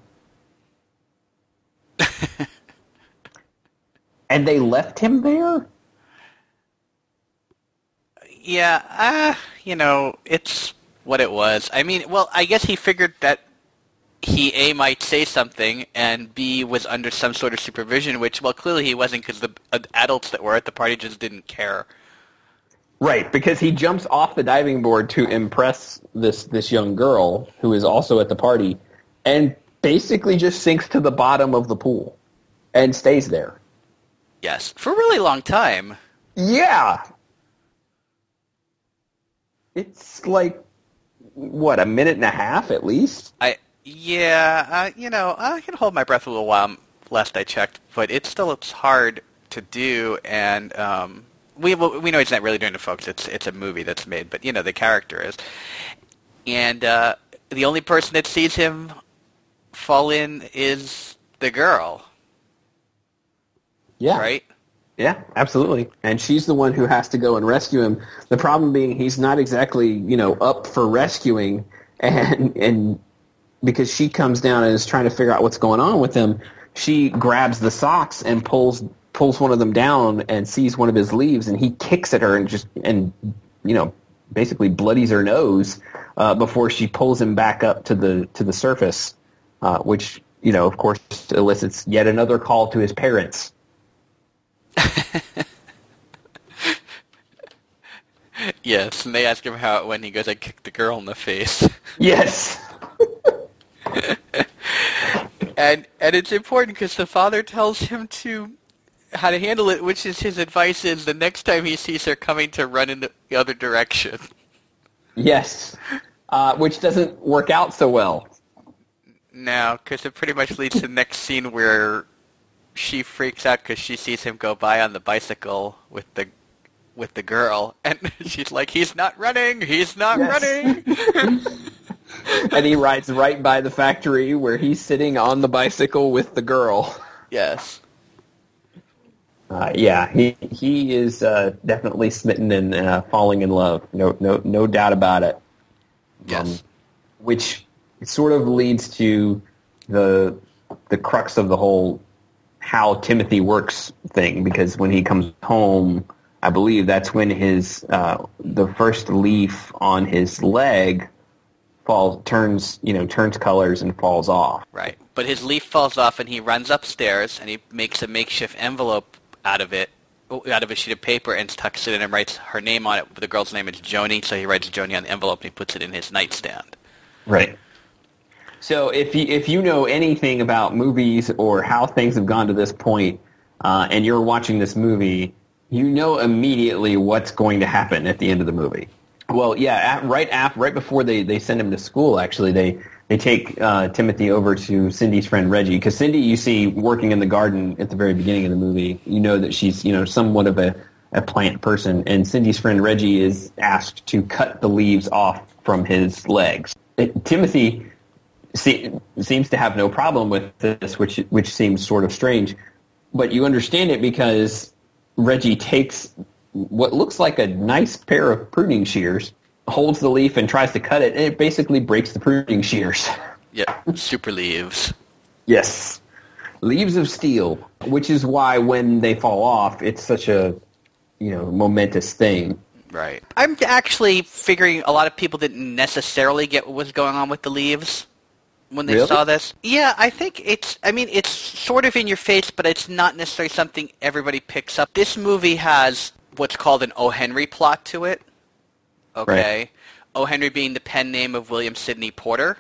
And they left him there? Yeah, you know, it's what it was. I mean, well, I guess he figured that he, A, might say something, and B, was under some sort of supervision, which, well, clearly he wasn't because the adults that were at the party just didn't care. Right, because he jumps off the diving board to impress this young girl who is also at the party and basically just sinks to the bottom of the pool and stays there. Yes, for a really long time. Yeah. It's like, what, a minute and a half at least? I can hold my breath a little while last I checked, but it's hard to do, and we know he's not really doing it, folks. It's a movie that's made, but, you know, the character is. And the only person that sees him fall in is the girl. Yeah. Right? Yeah, absolutely. And she's the one who has to go and rescue him. The problem being he's not exactly, you know, up for rescuing, and because she comes down and is trying to figure out what's going on with him, she grabs the socks and pulls one of them down and sees one of his leaves, and he kicks at her and you know, basically bloodies her nose before she pulls him back up to the surface, which, you know, of course elicits yet another call to his parents. Yes, and they ask him how it went. He goes, "I kicked the girl in the face." Yes. and it's important because the father tells him how to handle it, which is his advice is the next time he sees her coming to run in the other direction. Yes, which doesn't work out so well. No, because it pretty much leads to the next scene where she freaks out because she sees him go by on the bicycle with the girl, and she's like, he's not running. And he rides right by the factory where he's sitting on the bicycle with the girl. Yes. He is definitely smitten and falling in love. No doubt about it. Yes. Which sort of leads to the crux of the whole how Timothy works thing, because when he comes home, I believe that's when his the first leaf on his leg turns colors and falls off. Right. But his leaf falls off and he runs upstairs and he makes a makeshift envelope out of a sheet of paper and tucks it in and writes her name on it. The girl's name is Joni, so he writes Joni on the envelope and he puts it in his nightstand. Right. So if you know anything about movies or how things have gone to this point, and you're watching this movie, you know immediately what's going to happen at the end of the movie. Well, yeah, right before they send him to school, actually, they take Timothy over to Cindy's friend Reggie, because Cindy, you see, working in the garden at the very beginning of the movie, you know that she's, you know, somewhat of a plant person, and Cindy's friend Reggie is asked to cut the leaves off from his legs. Timothy seems to have no problem with this, which seems sort of strange, but you understand it because Reggie takes what looks like a nice pair of pruning shears, holds the leaf and tries to cut it, and it basically breaks the pruning shears. Yeah, super leaves. Yes. Leaves of steel, which is why when they fall off, it's such a, you know, momentous thing. Right. I'm actually figuring a lot of people didn't necessarily get what was going on with the leaves when they saw this. Yeah, I think it's sort of in your face, but it's not necessarily something everybody picks up. This movie has what's called an O. Henry plot to it. Okay. Right. O. Henry being the pen name of William Sidney Porter.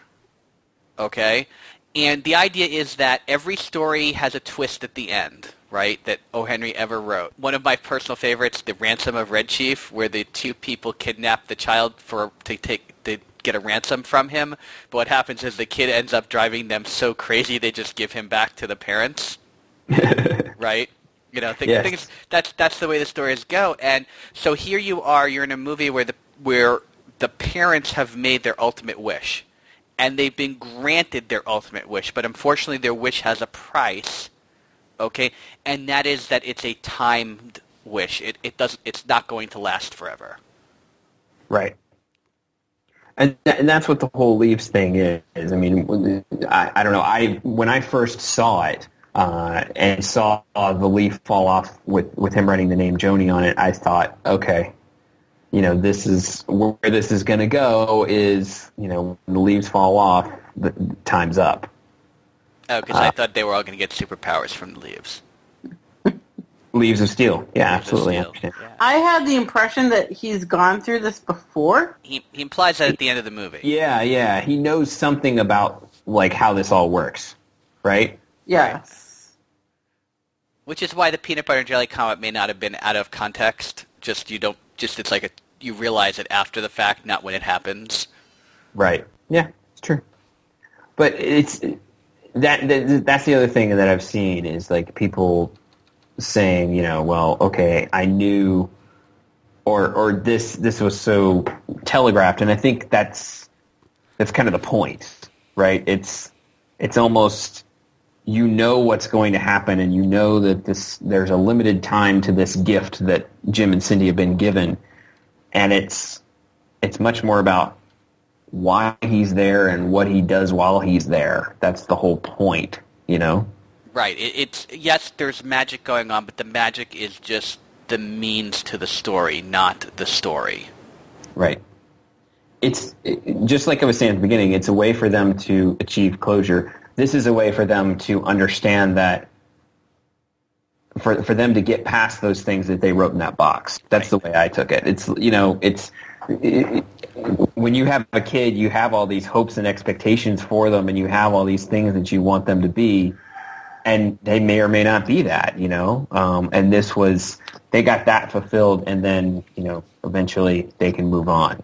Okay. And the idea is that every story has a twist at the end, right, that O. Henry ever wrote. One of my personal favorites, The Ransom of Red Chief, where the two people kidnap the child to get a ransom from him, but what happens is the kid ends up driving them so crazy they just give him back to the parents. Right? You know, things that's the way the stories go. And so here you are, you're in a movie where the parents have made their ultimate wish, and they've been granted their ultimate wish, but unfortunately their wish has a price. Okay? And that is that it's a timed wish. It's not going to last forever. Right. And that's what the whole leaves thing is. I mean, I don't know. When I first saw it and saw the leaf fall off with him writing the name Joni on it, I thought, okay, you know, this is where this is going to go is, you know, when the leaves fall off, the time's up. Oh, because I thought they were all going to get superpowers from the leaves. Leaves of Steel. Yeah, absolutely. Steel. Yeah. I had the impression that he's gone through this before. He implies that at the end of the movie. Yeah, yeah. He knows something about like how this all works, right? Yes. Which is why the peanut butter and jelly comment may not have been out of context. It's like you realize it after the fact, not when it happens. Right. Yeah, it's true. But it's that's the other thing that I've seen is like people saying, you know, well, okay, I knew, or this was so telegraphed, and I think that's kind of the point, right? It's almost, you know what's going to happen, and you know that there's a limited time to this gift that Jim and Cindy have been given, and it's much more about why he's there and what he does while he's there. That's the whole point, you know? Right. It's yes, there's magic going on, but the magic is just the means to the story, not the story. Right. It's just like I was saying at the beginning, it's a way for them to achieve closure. This is a way for them to understand that for them to get past those things that they wrote in that box. That's right. The way I took it. It's, you know, when you have a kid, you have all these hopes and expectations for them, and you have all these things that you want them to be. And they may or may not be that, you know. And this was, they got that fulfilled, and then, you know, eventually they can move on.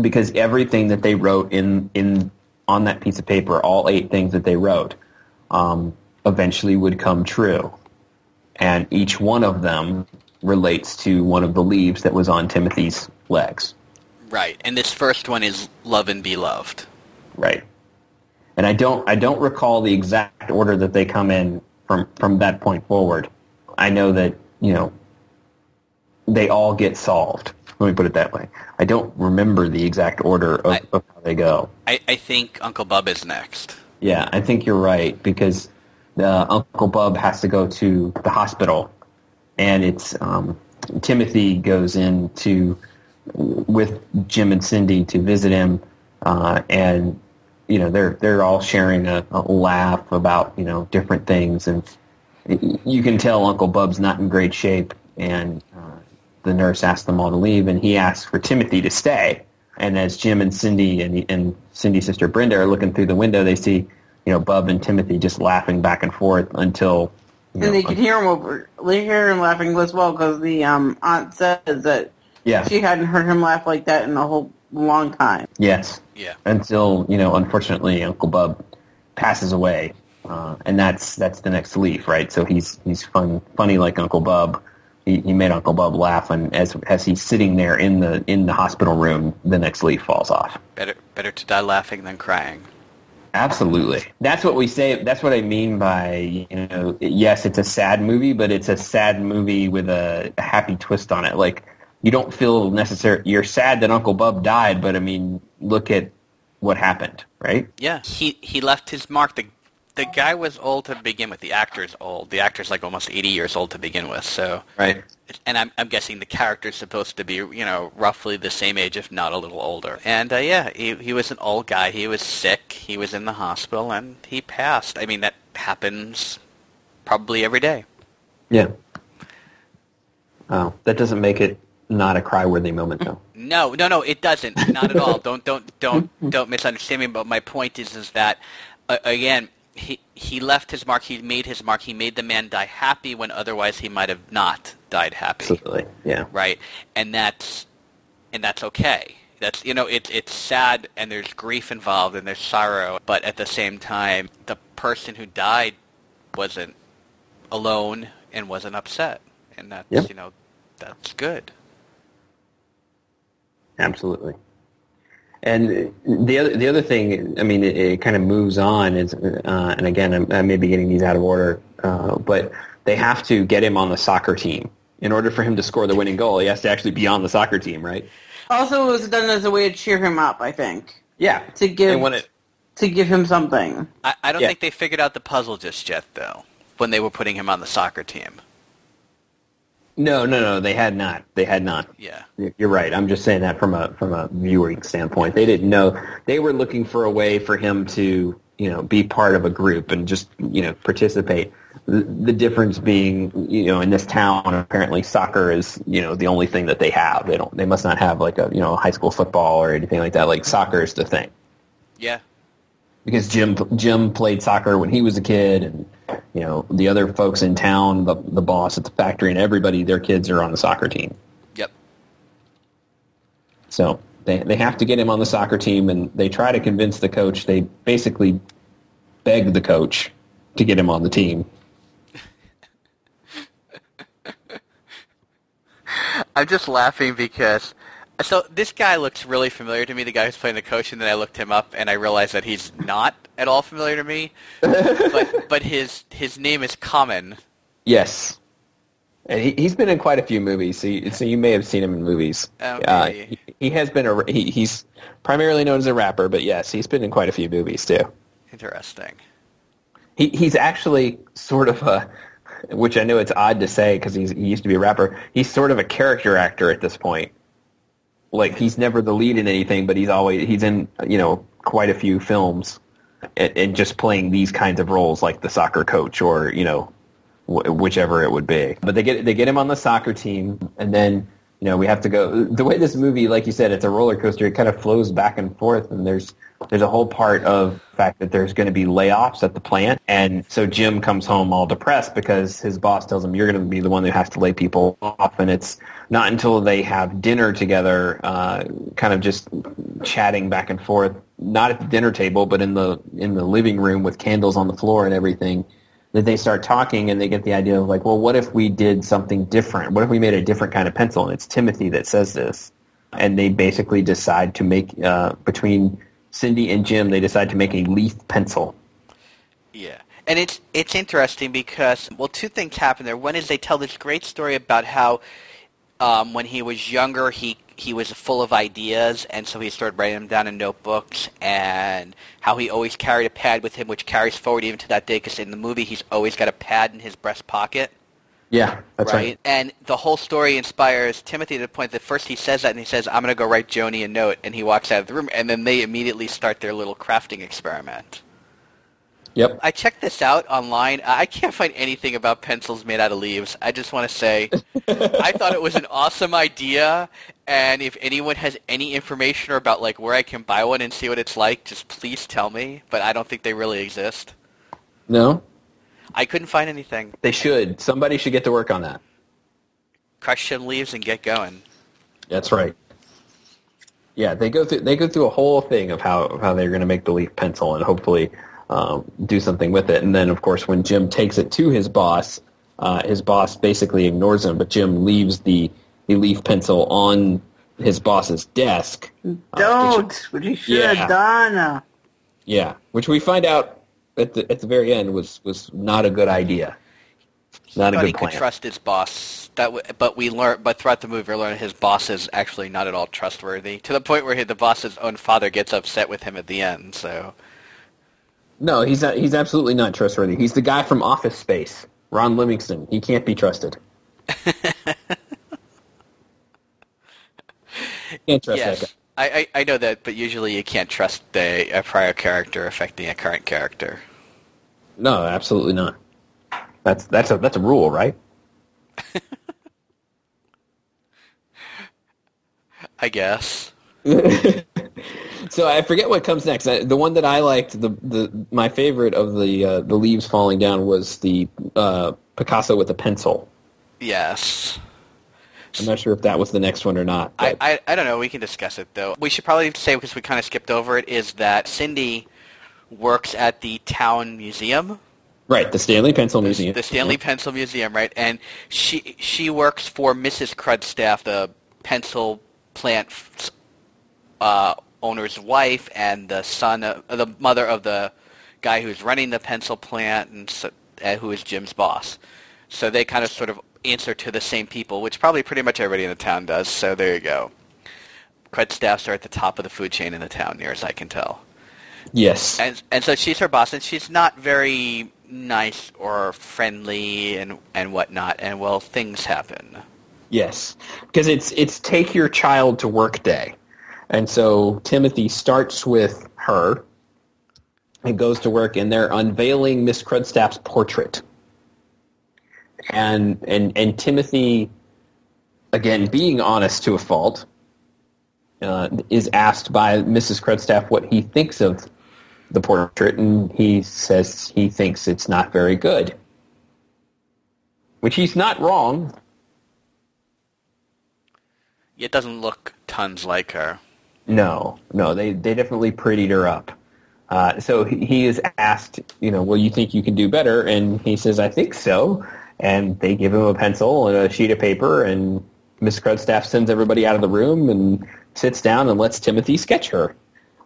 Because everything that they wrote on that piece of paper, all 8 things that they wrote, eventually would come true. And each one of them relates to one of the leaves that was on Timothy's legs. Right. And this first one is Love and Be Loved. Right. And I don't recall the exact order that they come in from that point forward. I know that, you know, they all get solved. Let me put it that way. I don't remember the exact order of how they go. I think Uncle Bub is next. Yeah, I think you're right, because Uncle Bub has to go to the hospital, and it's Timothy goes in with Jim and Cindy to visit him, and you know, they're all sharing a laugh about, you know, different things, and you can tell Uncle Bub's not in great shape, and the nurse asks them all to leave, and he asks for Timothy to stay. And as Jim and Cindy and Cindy's sister Brenda are looking through the window, they see, you know, Bub and Timothy just laughing back and forth until, you know, and they can hear him laughing as well, because the aunt says that she hadn't heard him laugh like that in a whole long time. Yes. Yeah. Until, you know, unfortunately, Uncle Bub passes away, and that's the next leaf, right? So he's funny like Uncle Bub. He made Uncle Bub laugh, and as he's sitting there in the hospital room, the next leaf falls off. Better to die laughing than crying. Absolutely. That's what we say. That's what I mean by, you know, yes, it's a sad movie, but it's a sad movie with a happy twist on it, like. You don't feel necessary. You're sad that Uncle Bub died, but I mean, look at what happened, right? Yeah, he left his mark. The guy was old to begin with. The actor's old. The actor's like almost 80 years old to begin with. So right. And I'm guessing the character's supposed to be, you know, roughly the same age, if not a little older. And he was an old guy. He was sick. He was in the hospital, and he passed. I mean, that happens probably every day. Yeah. Oh, that doesn't make it not a cry-worthy moment, though. No, it doesn't. Not at all. Don't misunderstand me. But my point is that again, he left his mark. He made his mark. He made the man die happy when otherwise he might have not died happy. Absolutely. Yeah. Right. And that's okay. That's, you know, it's sad, and there's grief involved, and there's sorrow. But at the same time, the person who died wasn't alone and wasn't upset, and that's you know, that's good. Absolutely. And the other thing, I mean, it kind of moves on, is, and again, I may be getting these out of order, but they have to get him on the soccer team. In order for him to score the winning goal, he has to actually be on the soccer team, right? Also, it was done as a way to cheer him up, I think. Yeah. To give him something. I don't think they figured out the puzzle just yet, though, when they were putting him on the soccer team. No, they had not. Yeah. You're right. I'm just saying that from a viewing standpoint. They didn't know. They were looking for a way for him to be part of a group and just, participate. The difference being, in this town, apparently soccer is, the only thing that they have. They must not have like a, high school football or anything like that. Like soccer is the thing. Yeah. Because Jim played soccer when he was a kid, and the other folks in town, the boss at the factory, and everybody, their kids are on the soccer team. Yep. So they have to get him on the soccer team, and they try to convince the coach. They basically beg the coach to get him on the team. I'm just laughing because. So this guy looks really familiar to me, the guy who's playing the coach, and then I looked him up, and I realized that he's not at all familiar to me. But his name is Common. Yes. And he's been in quite a few movies, so you may have seen him in movies. Okay. He has been he's primarily known as a rapper, but yes, he's been in quite a few movies too. Interesting. He's actually sort of a, which I know it's odd to say because he used to be a rapper, he's sort of a character actor at this point. Like, he's never the lead in anything, but he's in, quite a few films and just playing these kinds of roles, like the soccer coach or, whichever it would be. But they get him on the soccer team, and then, we have to go. The way this movie, like you said, it's a roller coaster. It kind of flows back and forth, and there's a whole part of the fact that there's going to be layoffs at the plant. And so Jim comes home all depressed because his boss tells him, you're going to be the one that has to lay people off, and it's not until they have dinner together, kind of just chatting back and forth, not at the dinner table, but in the living room with candles on the floor and everything, that they start talking and they get the idea of like, well, what if we did something different? What if we made a different kind of pencil? And it's Timothy that says this. And they basically decide to make, between Cindy and Jim, they decide to make a leaf pencil. Yeah. And it's interesting because, well, two things happen there. One is they tell this great story about how when he was younger, he was full of ideas, and so he started writing them down in notebooks, and how he always carried a pad with him, which carries forward even to that day, because in the movie he's always got a pad in his breast pocket. Yeah, that's right. And the whole story inspires Timothy to the point that first he says that, and he says, I'm going to go write Joni a note, and he walks out of the room, and then they immediately start their little crafting experiment. Yep. I checked this out online. I can't find anything about pencils made out of leaves. I just want to say I thought it was an awesome idea, and if anyone has any information or about like where I can buy one and see what it's like, just please tell me, but I don't think they really exist. No? I couldn't find anything. They should. Somebody should get to work on that. Crush some leaves and get going. That's right. Yeah, they go through a whole thing of how they're going to make the leaf pencil and hopefully do something with it. And then, of course, when Jim takes it to his boss basically ignores him, but Jim leaves the leaf pencil on his boss's desk. Don't! But he should have done it. Yeah, which we find out at the very end was not a good idea. Not a good plan. He could trust his boss, but throughout the movie we learn his boss is actually not at all trustworthy, to the point where the boss's own father gets upset with him at the end, so... No, he's not. He's absolutely not trustworthy. He's the guy from Office Space, Ron Livingston. He can't be trusted. Can't trust that guy. I know that, but usually you can't trust a prior character affecting a current character. No, absolutely not. That's a rule, right? I guess. So I forget what comes next. The one that I liked, my favorite of the leaves falling down was the Picasso with a pencil. Yes. I'm not sure if that was the next one or not. I don't know. We can discuss it, though. We should probably say, because we kind of skipped over it, is that Cindy works at the town museum. Right, the Stanley Pencil Museum. The Stanley Pencil Museum, right. And she works for Mrs. Crudstaff, the pencil plant owner's wife and the the mother of the guy who's running the pencil plant, and who is Jim's boss. So they kind of sort of answer to the same people, which probably pretty much everybody in the town does. So there you go. Crudstaffs are at the top of the food chain in the town, near as I can tell. Yes. And so she's her boss, and she's not very nice or friendly and whatnot. And well, things happen. Yes, because it's take your child to work day. And so Timothy starts with her, and goes to work, and they're unveiling Miss Crudstaff's portrait. And Timothy, again, being honest to a fault, is asked by Mrs. Crudstaff what he thinks of the portrait, and he says he thinks it's not very good. Which he's not wrong. It doesn't look tons like her. No, they definitely prettied her up. So he is asked, well, you think you can do better? And he says, I think so. And they give him a pencil and a sheet of paper, and Miss Crudstaff sends everybody out of the room and sits down and lets Timothy sketch her.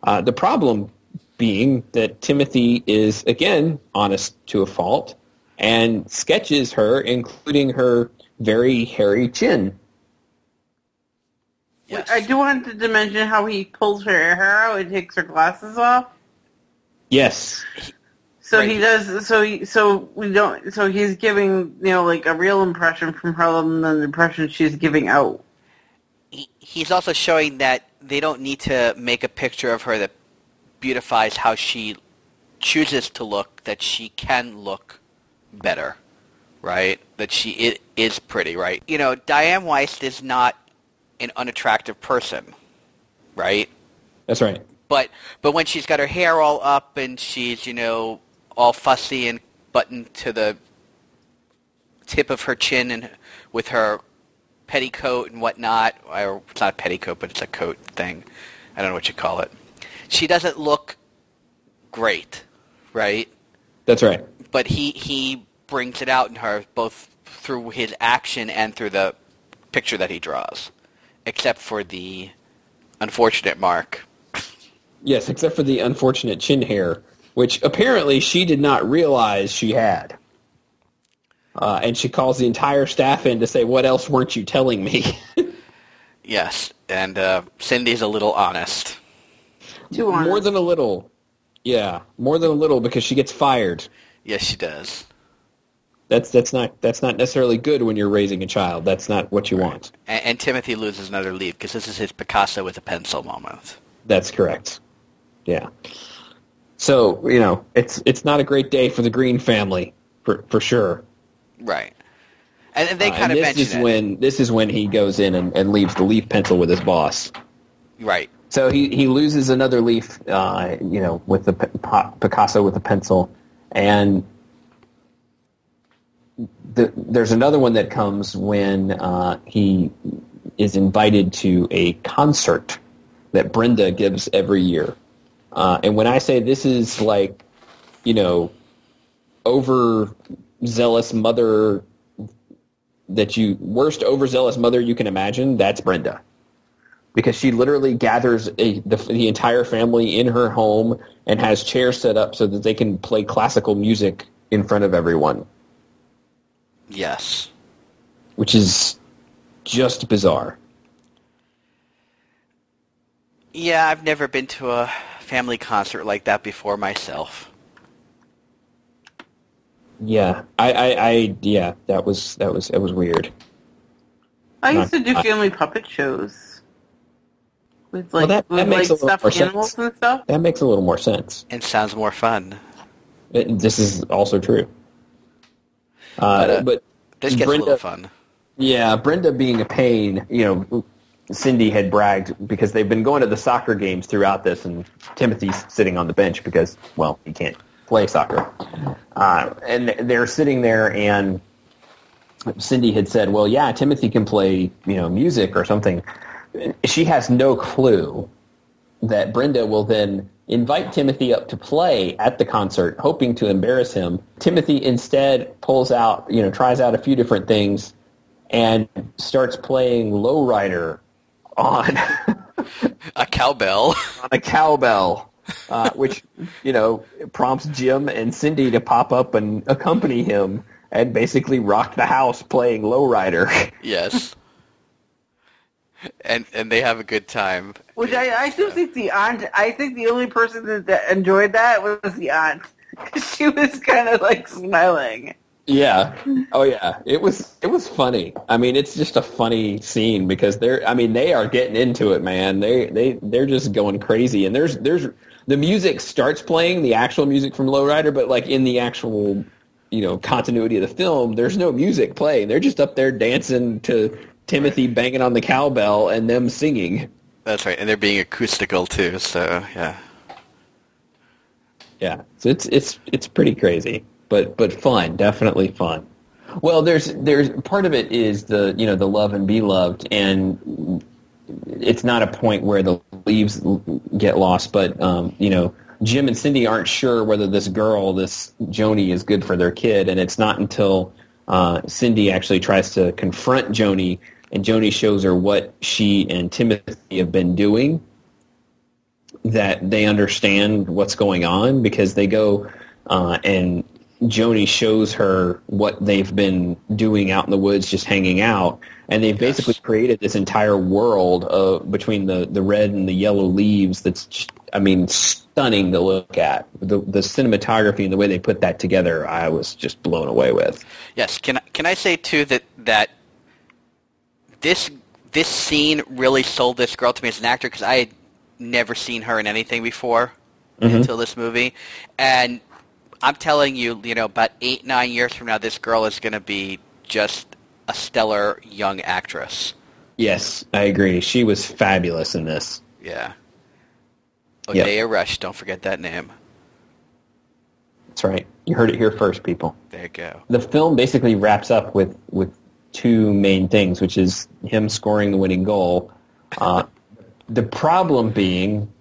The problem being that Timothy is, again, honest to a fault, and sketches her, including her very hairy chin. Yes. I do want to mention how he pulls her hair out and takes her glasses off. Yes. So right. He does. So he's giving like a real impression from her, and then the impression she's giving out. He's also showing that they don't need to make a picture of her that beautifies how she chooses to look. That she can look better, right? That she is pretty, right? Diane Wiest is not an unattractive person, right? That's right. But when she's got her hair all up and she's, all fussy and buttoned to the tip of her chin and with her petticoat and whatnot, or it's not a petticoat, but it's a coat thing. I don't know what you call it. She doesn't look great, right? That's right. But he brings it out in her both through his action and through the picture that he draws, except for the unfortunate mark. Yes, except for the unfortunate chin hair, which apparently she did not realize she had. And she calls the entire staff in to say, what else weren't you telling me? Yes, and Cindy's a little honest. Too honest. More than a little. Yeah, more than a little, because she gets fired. Yes, she does. That's not necessarily good when you're raising a child. That's not what you want. And Timothy loses another leaf, because this is his Picasso with a pencil moment. That's correct. Yeah. So, it's not a great day for the Green family, for sure. Right. And they kind of mention it. This is when he goes in and leaves the leaf pencil with his boss. Right. So he loses another leaf, with the Picasso with a pencil. And there's another one that comes when he is invited to a concert that Brenda gives every year. And when I say this is like, overzealous mother worst overzealous mother you can imagine, that's Brenda. Because she literally gathers the entire family in her home and has chairs set up so that they can play classical music in front of everyone. Yes. Which is just bizarre. Yeah, I've never been to a family concert like that before myself. Yeah, that was weird. I used to do family puppet shows with stuffed animals and stuff. That makes a little more sense. It sounds more fun. This is also true. But this gets a little fun. Yeah, Brenda being a pain, Cindy had bragged because they've been going to the soccer games throughout this, and Timothy's sitting on the bench because, well, he can't play soccer. And they're sitting there, and Cindy had said, well, yeah, Timothy can play, music or something. She has no clue that Brenda will then invite Timothy up to play at the concert, hoping to embarrass him. Timothy instead tries out a few different things and starts playing Lowrider on a cowbell. On a cowbell, which, prompts Jim and Cindy to pop up and accompany him and basically rock the house playing Lowrider. Yes. And they have a good time. Which I still think the aunt, I think the only person that enjoyed that was the aunt. She was kind of like smiling. Yeah. Oh, yeah. It was funny. I mean, it's just a funny scene because they are getting into it, man. They're just going crazy, and there's the music starts playing, the actual music from Lowrider, but like in the actual, you know, continuity of the film, there's no music playing. They're just up there dancing to Timothy banging on the cowbell and them singing. That's right, and they're being acoustical too. So yeah. So it's pretty crazy, but fun, definitely fun. Well, there's part of it is the, you know, the love and be loved, and it's not a point where the leaves get lost, but you know, Jim and Cindy aren't sure whether this girl, this Joni, is good for their kid, and it's not until Cindy actually tries to confront Joni, and Joni shows her what she and Timothy have been doing, that they understand what's going on, because they go and Joni shows her what they've been doing out in the woods, just hanging out, and they've basically created this entire world between the red and the yellow leaves that's just, I mean, stunning to look at. The cinematography and the way they put that together, I was just blown away with. Yes, can I say too that this scene really sold this girl to me as an actor, because I had never seen her in anything before until this movie, and I'm telling you, you know, about 8-9 years from now, this girl is going to be just a stellar young actress. Yes, I agree. She was fabulous in this. Yeah. Odeya Rush, don't forget that name. That's right. You heard it here first, people. There you go. The film basically wraps up with two main things, which is him scoring the winning goal. The problem being...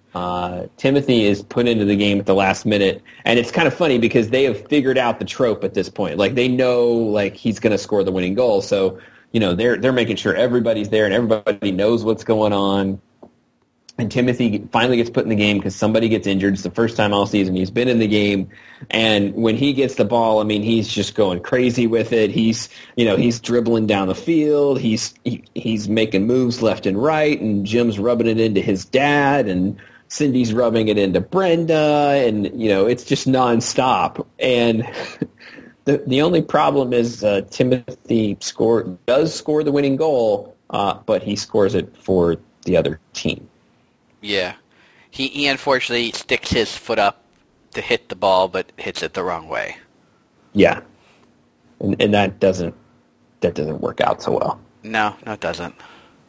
Timothy is put into the game at the last minute, and it's kind of funny because they have figured out the trope at this point. Like, they know, like, he's going to score the winning goal, so, you know, they're making sure everybody's there and everybody knows what's going on. And Timothy finally gets put in the game because somebody gets injured. It's the first time all season he's been in the game, and when he gets the ball, I mean, he's just going crazy with it. He's, you know, he's dribbling down the field. He's making moves left and right, and Jim's rubbing it into his dad, and Cindy's rubbing it into Brenda, and, you know, it's just nonstop. And the only problem is Timothy does score the winning goal, but he scores it for the other team. Yeah. He unfortunately sticks his foot up to hit the ball, but hits it the wrong way. Yeah. And that doesn't work out so well. No, it doesn't.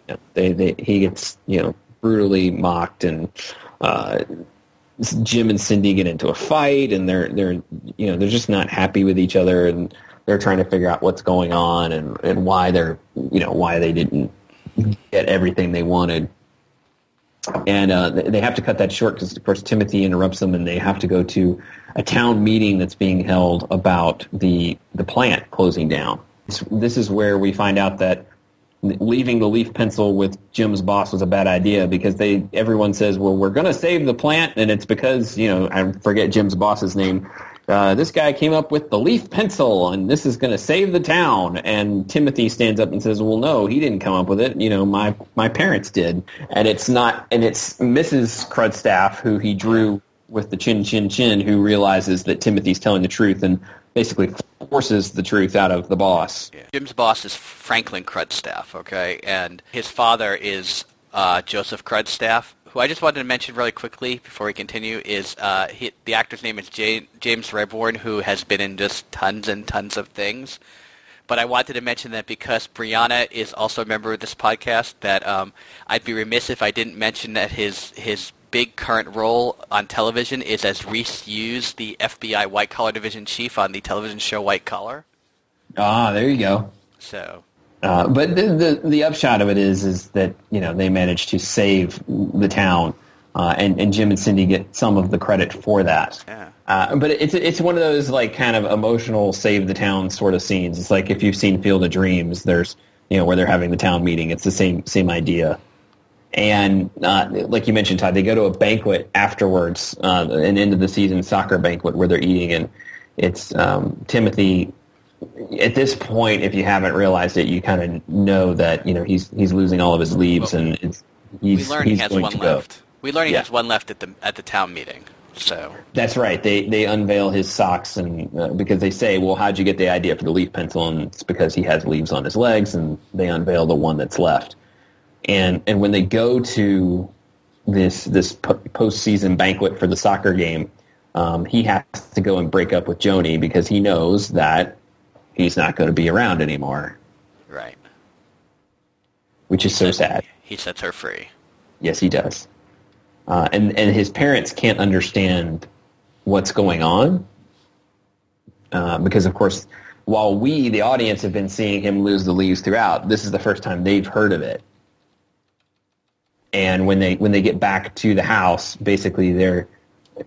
Yeah, he gets, you know, brutally mocked, and Jim and Cindy get into a fight, and they're you know, they're just not happy with each other, and they're trying to figure out what's going on and why they're, you know, why they didn't get everything they wanted. And they have to cut that short because, of course, Timothy interrupts them, and they have to go to a town meeting that's being held about the plant closing down. This is where we find out that leaving the leaf pencil with Jim's boss was a bad idea, because everyone says, well, we're going to save the plant, and it's because, you know, I forget Jim's boss's name. This guy came up with the leaf pencil, and this is going to save the town. And Timothy stands up and says, well, no, he didn't come up with it. You know, my parents did. And it's Mrs. Crudstaff, who he drew with the chin, chin, chin, who realizes that Timothy's telling the truth and basically forces the truth out of the boss. Yeah. Jim's boss is Franklin Crudstaff, okay? And his father is Joseph Crudstaff, who I just wanted to mention really quickly before we continue is the actor's name is James Rayburn, who has been in just tons and tons of things. But I wanted to mention that because Brianna is also a member of this podcast, that I'd be remiss if I didn't mention that his big current role on television is as Reese Hughes, the FBI White Collar Division Chief on the television show White Collar. Ah, there you go. So, but the upshot of it is that, you know, they managed to save the town, and Jim and Cindy get some of the credit for that. Yeah. But it's one of those, like, kind of emotional save the town sort of scenes. It's like if you've seen Field of Dreams, there's, you know, where they're having the town meeting. It's the same idea. And like you mentioned, Todd, they go to a banquet afterwards, an end-of-the-season soccer banquet where they're eating, and it's Timothy. At this point, if you haven't realized it, you kind of know that, you know, he's losing all of his leaves, and he's going to go. We learn he has one left at the town meeting. So that's right. They unveil his socks, and because they say, well, how'd you get the idea for the leaf pencil? And it's because he has leaves on his legs, and they unveil the one that's left. And when they go to this postseason banquet for the soccer game, he has to go and break up with Joni because he knows that he's not going to be around anymore. Right. Which is so sad. He sets her free. Yes, he does. And his parents can't understand what's going on because, of course, while we, the audience, have been seeing him lose the leaves throughout, this is the first time they've heard of it. And when they get back to the house, basically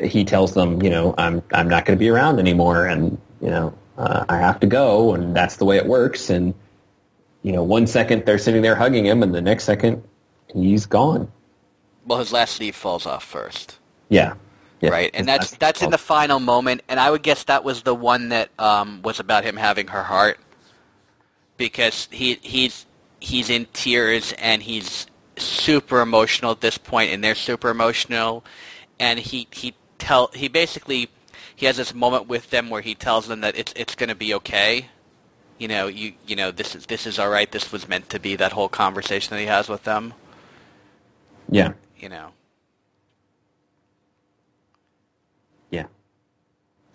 he tells them, I'm not going to be around anymore, and I have to go, and that's the way it works. And 1 second they're sitting there hugging him, and the next second he's gone. Well, his last leaf falls off first. Yeah. Yeah. Right, and that's in the final moment, and I would guess that was the one that was about him having her heart, because he's in tears and he's super emotional at this point, and they're super emotional, and he basically has this moment with them where he tells them that it's going to be okay, this is all right, this was meant to be, that whole conversation that he has with them. Yeah. Yeah.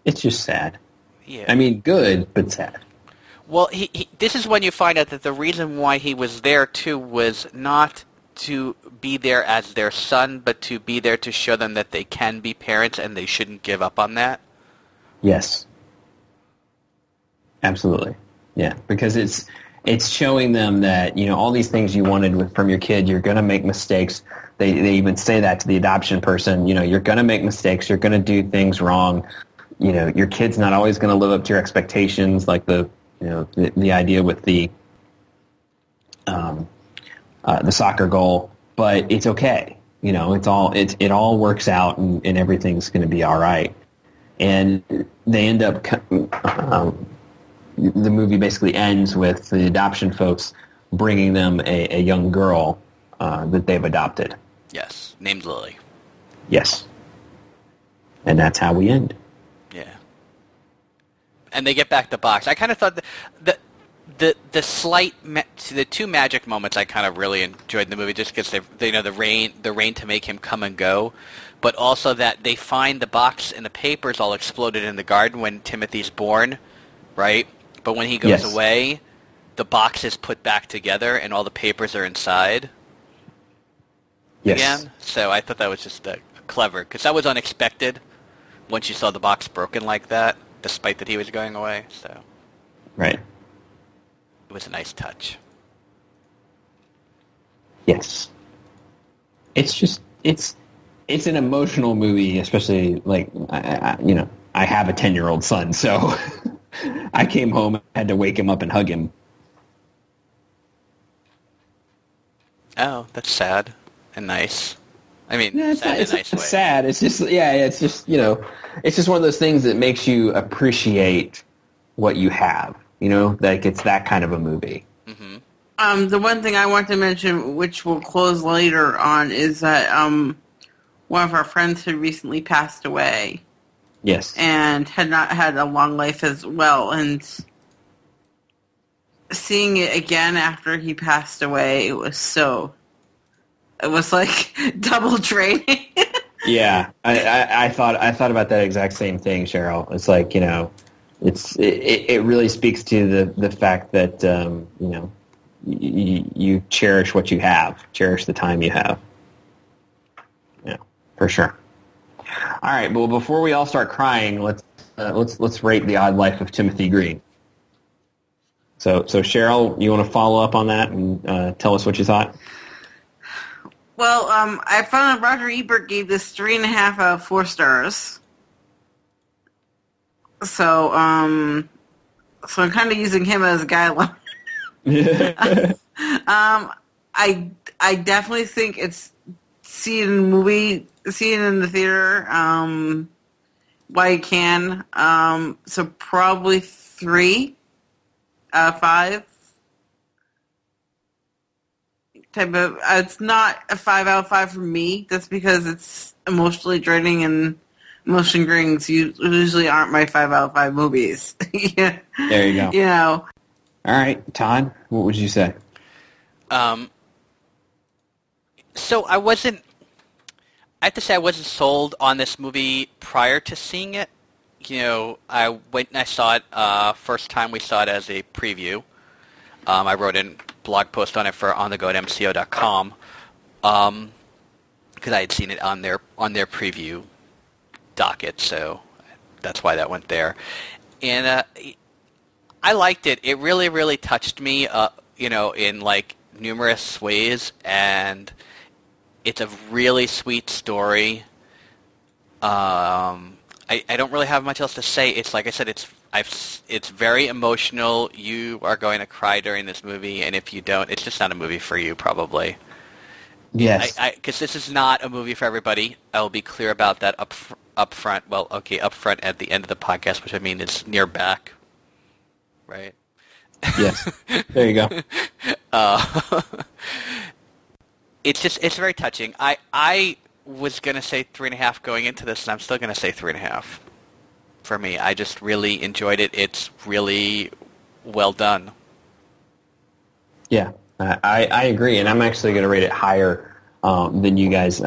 It's just sad. Yeah. I mean, good, but sad. Well, he this is when you find out that the reason why he was there too was not to be there as their son, but to be there to show them that they can be parents and they shouldn't give up on that. Yes. Absolutely. Yeah, because it's showing them that, all these things you wanted from your kid, you're going to make mistakes. They even say that to the adoption person, you're going to make mistakes, you're going to do things wrong. Your kid's not always going to live up to your expectations, like the idea with the soccer goal, but it's okay. It all works out, and everything's going to be all right. And they end up, the movie basically ends with the adoption folks bringing them a young girl that they've adopted. Yes, named Lily. Yes. And that's how we end. Yeah. And they get back the box. I kind of thought the slight the two magic moments I kind of really enjoyed in the movie, just because the rain to make him come and go, but also that they find the box and the papers all exploded in the garden when Timothy's born, right? But when he goes away, the box is put back together and all the papers are inside. Yes. Again. So I thought that was just clever, because that was unexpected once you saw the box broken like that, despite that he was going away. So. Right. It was a nice touch. Yes. It's an emotional movie, especially like, I have a 10-year-old son, so I came home and had to wake him up and hug him. Oh, that's sad and nice. I mean, yeah, it's sad. It's just, it's just one of those things that makes you appreciate what you have. Like it's that kind of a movie. Mm-hmm. The one thing I want to mention, which we'll close later on, is that one of our friends had recently passed away. Yes. And had not had a long life as well. And seeing it again after he passed away, it was like double draining. Yeah. I thought about that exact same thing, Cheryl. It's like, it really speaks to the fact that, you cherish what you have, cherish the time you have. Yeah, for sure. All right, well, before we all start crying, let's rate The Odd Life of Timothy Green. So Cheryl, you want to follow up on that and tell us what you thought? Well, I found that Roger Ebert gave this 3.5 out of 4 stars. So, so I'm kind of using him as a guideline. I definitely think it's seeing in the theater while you can. So probably 3 out of 5. Type of. It's not a 5 out of 5 for me. That's because it's emotionally draining, and emotion drainings usually aren't my 5 out of 5 movies. Yeah. There you go. All right, Todd, what would you say? So I wasn't. I have to say I wasn't sold on this movie prior to seeing it. You know, I went and I saw it first time we saw it as a preview. I wrote a blog post on it for onthegoinmco.com because I had seen it on their preview docket, so that's why that went there. And I liked it. It really, really touched me, you know, in like numerous ways, and it's a really sweet story. I don't really have much else to say. It's like I said, it's very emotional. You are going to cry during this movie, and if you don't, it's just not a movie for you, probably. Yes. Because this is not a movie for everybody. I'll be clear about that up front. Well, okay, up front at the end of the podcast, which I mean is near back. Right? Yes. There you go. It's very touching. I was going to say 3.5 going into this, and I'm still going to say 3.5 for me. I just really enjoyed it. It's really well done. Yeah, I agree, and I'm actually going to rate it higher than you guys.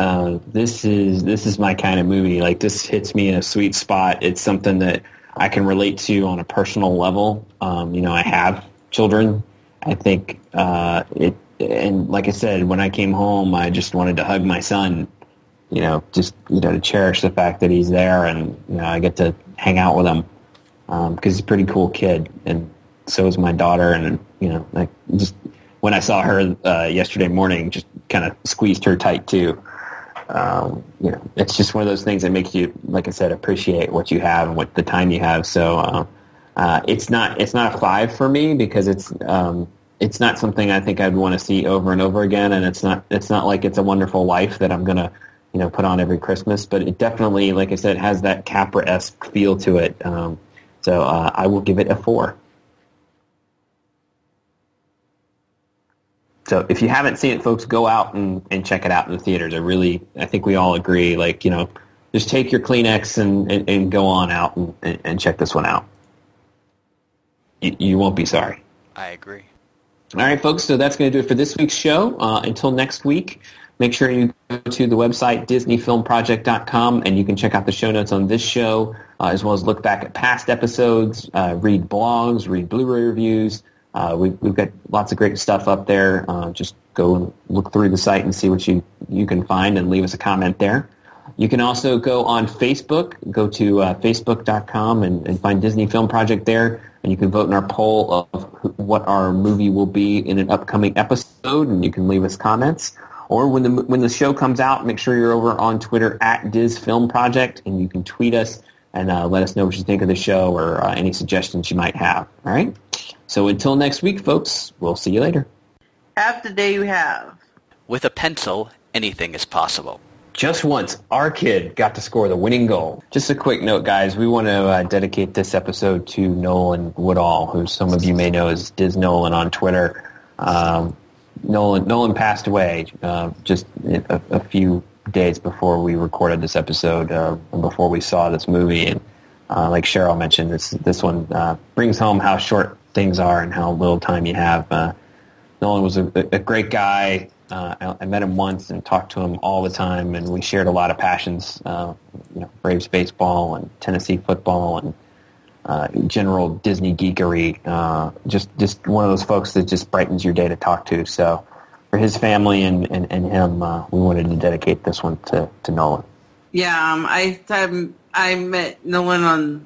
This is my kind of movie. Like, this hits me in a sweet spot. It's something that I can relate to on a personal level. You know, I have children. I think it. And like I said, when I came home, I just wanted to hug my son, you know, just, you know, to cherish the fact that he's there and, you know, I get to hang out with him because he's a pretty cool kid. And so is my daughter. And, you know, like just when I saw her yesterday morning, just kind of squeezed her tight too. You know, it's just one of those things that makes you, like I said, appreciate what you have and what the time you have. So it's not a 5 for me because it's not something I think I'd want to see over and over again, and it's not like It's a Wonderful Life that I'm gonna, you know, put on every Christmas. But it definitely, like I said, has that Capra-esque feel to it. So I will give it a 4. So if you haven't seen it, folks, go out and check it out in the theaters. I think we all agree. Like, you know, just take your Kleenex and go on out and check this one out. You won't be sorry. I agree. All right, folks, so that's going to do it for this week's show. Until next week, make sure you go to the website, DisneyFilmProject.com, and you can check out the show notes on this show, as well as look back at past episodes, read blogs, read Blu-ray reviews. We've got lots of great stuff up there. Just go and look through the site and see what you can find and leave us a comment there. You can also go on Facebook, go to Facebook.com and find Disney Film Project there. And you can vote in our poll of what our movie will be in an upcoming episode, and you can leave us comments. Or when the show comes out, make sure you're over on Twitter at Diz Film Project, and you can tweet us and let us know what you think of the show or any suggestions you might have. All right? So until next week, folks, we'll see you later. Half the day you have. With a pencil, anything is possible. Just once, our kid got to score the winning goal. Just a quick note, guys. We want to dedicate this episode to Nolan Woodall, who some of you may know as Diz Nolan on Twitter. Nolan passed away just a few days before we recorded this episode, and before we saw this movie. And like Cheryl mentioned, this one brings home how short things are and how little time you have. Nolan was a great guy. I met him once and talked to him all the time, and we shared a lot of passions, you know, Braves baseball and Tennessee football and general Disney geekery. Just one of those folks that just brightens your day to talk to. So for his family and him, we wanted to dedicate this one to Nolan. Yeah, I met Nolan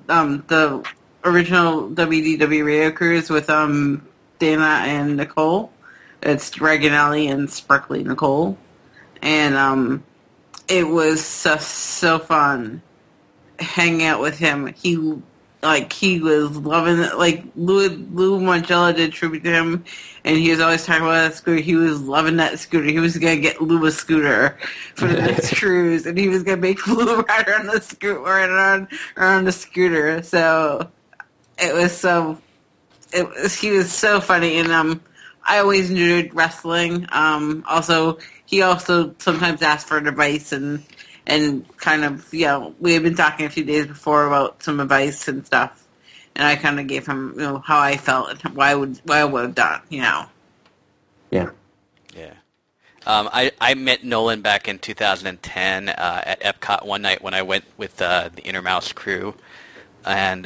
on the original WDW radio cruise with Dana and Nicole. It's Dragonelli and Sparkly Nicole. And it was so fun hanging out with him. He was loving it. Like, Lou Mangiello did tribute to him, and he was always talking about that scooter. He was loving that scooter. He was going to get Lou a scooter for the next cruise, and he was going to make Lou ride on the scooter. So it was he was so funny, and I always enjoyed wrestling. He also sometimes asked for advice and kind of, you know, we had been talking a few days before about some advice and stuff, and I kind of gave him, you know, how I felt and what I would have done, you know. Yeah. I met Nolan back in 2010 at Epcot one night when I went with the Inner Mouse crew, and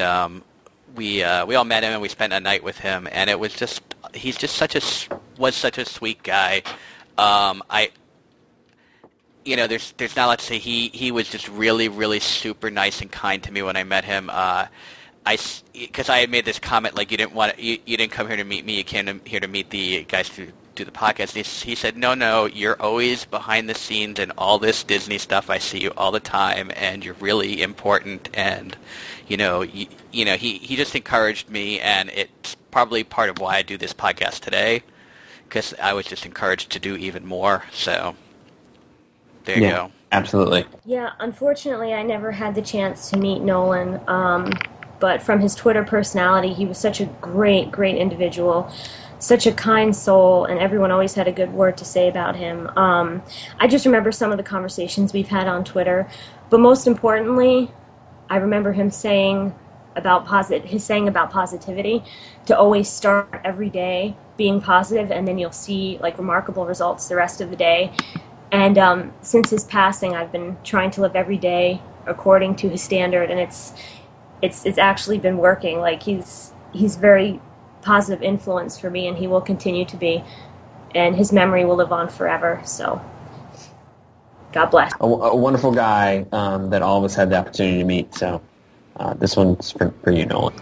we all met him and we spent a night with him, and it was just he was such a sweet guy. There's not a lot to say. He was just really, really super nice and kind to me when I met him. Because I had made this comment, like, you didn't come here to meet me, you came here to meet the guys who do the podcast. And he said, no, you're always behind the scenes and all this Disney stuff. I see you all the time, and you're really important. And he just encouraged me, and it's probably part of why I do this podcast today, because I was just encouraged to do even more. So. There you go. Absolutely. Yeah, unfortunately, I never had the chance to meet Nolan, but from his Twitter personality, he was such a great, great individual, such a kind soul, and everyone always had a good word to say about him. I just remember some of the conversations we've had on Twitter, but most importantly, I remember him saying about positivity, to always start every day being positive, and then you'll see like remarkable results the rest of the day. And since his passing, I've been trying to live every day according to his standard, and it's actually been working. Like he's very positive influence for me, and he will continue to be, and his memory will live on forever. So, God bless. A wonderful guy that all of us had the opportunity to meet. So, this one's for you, Nolan.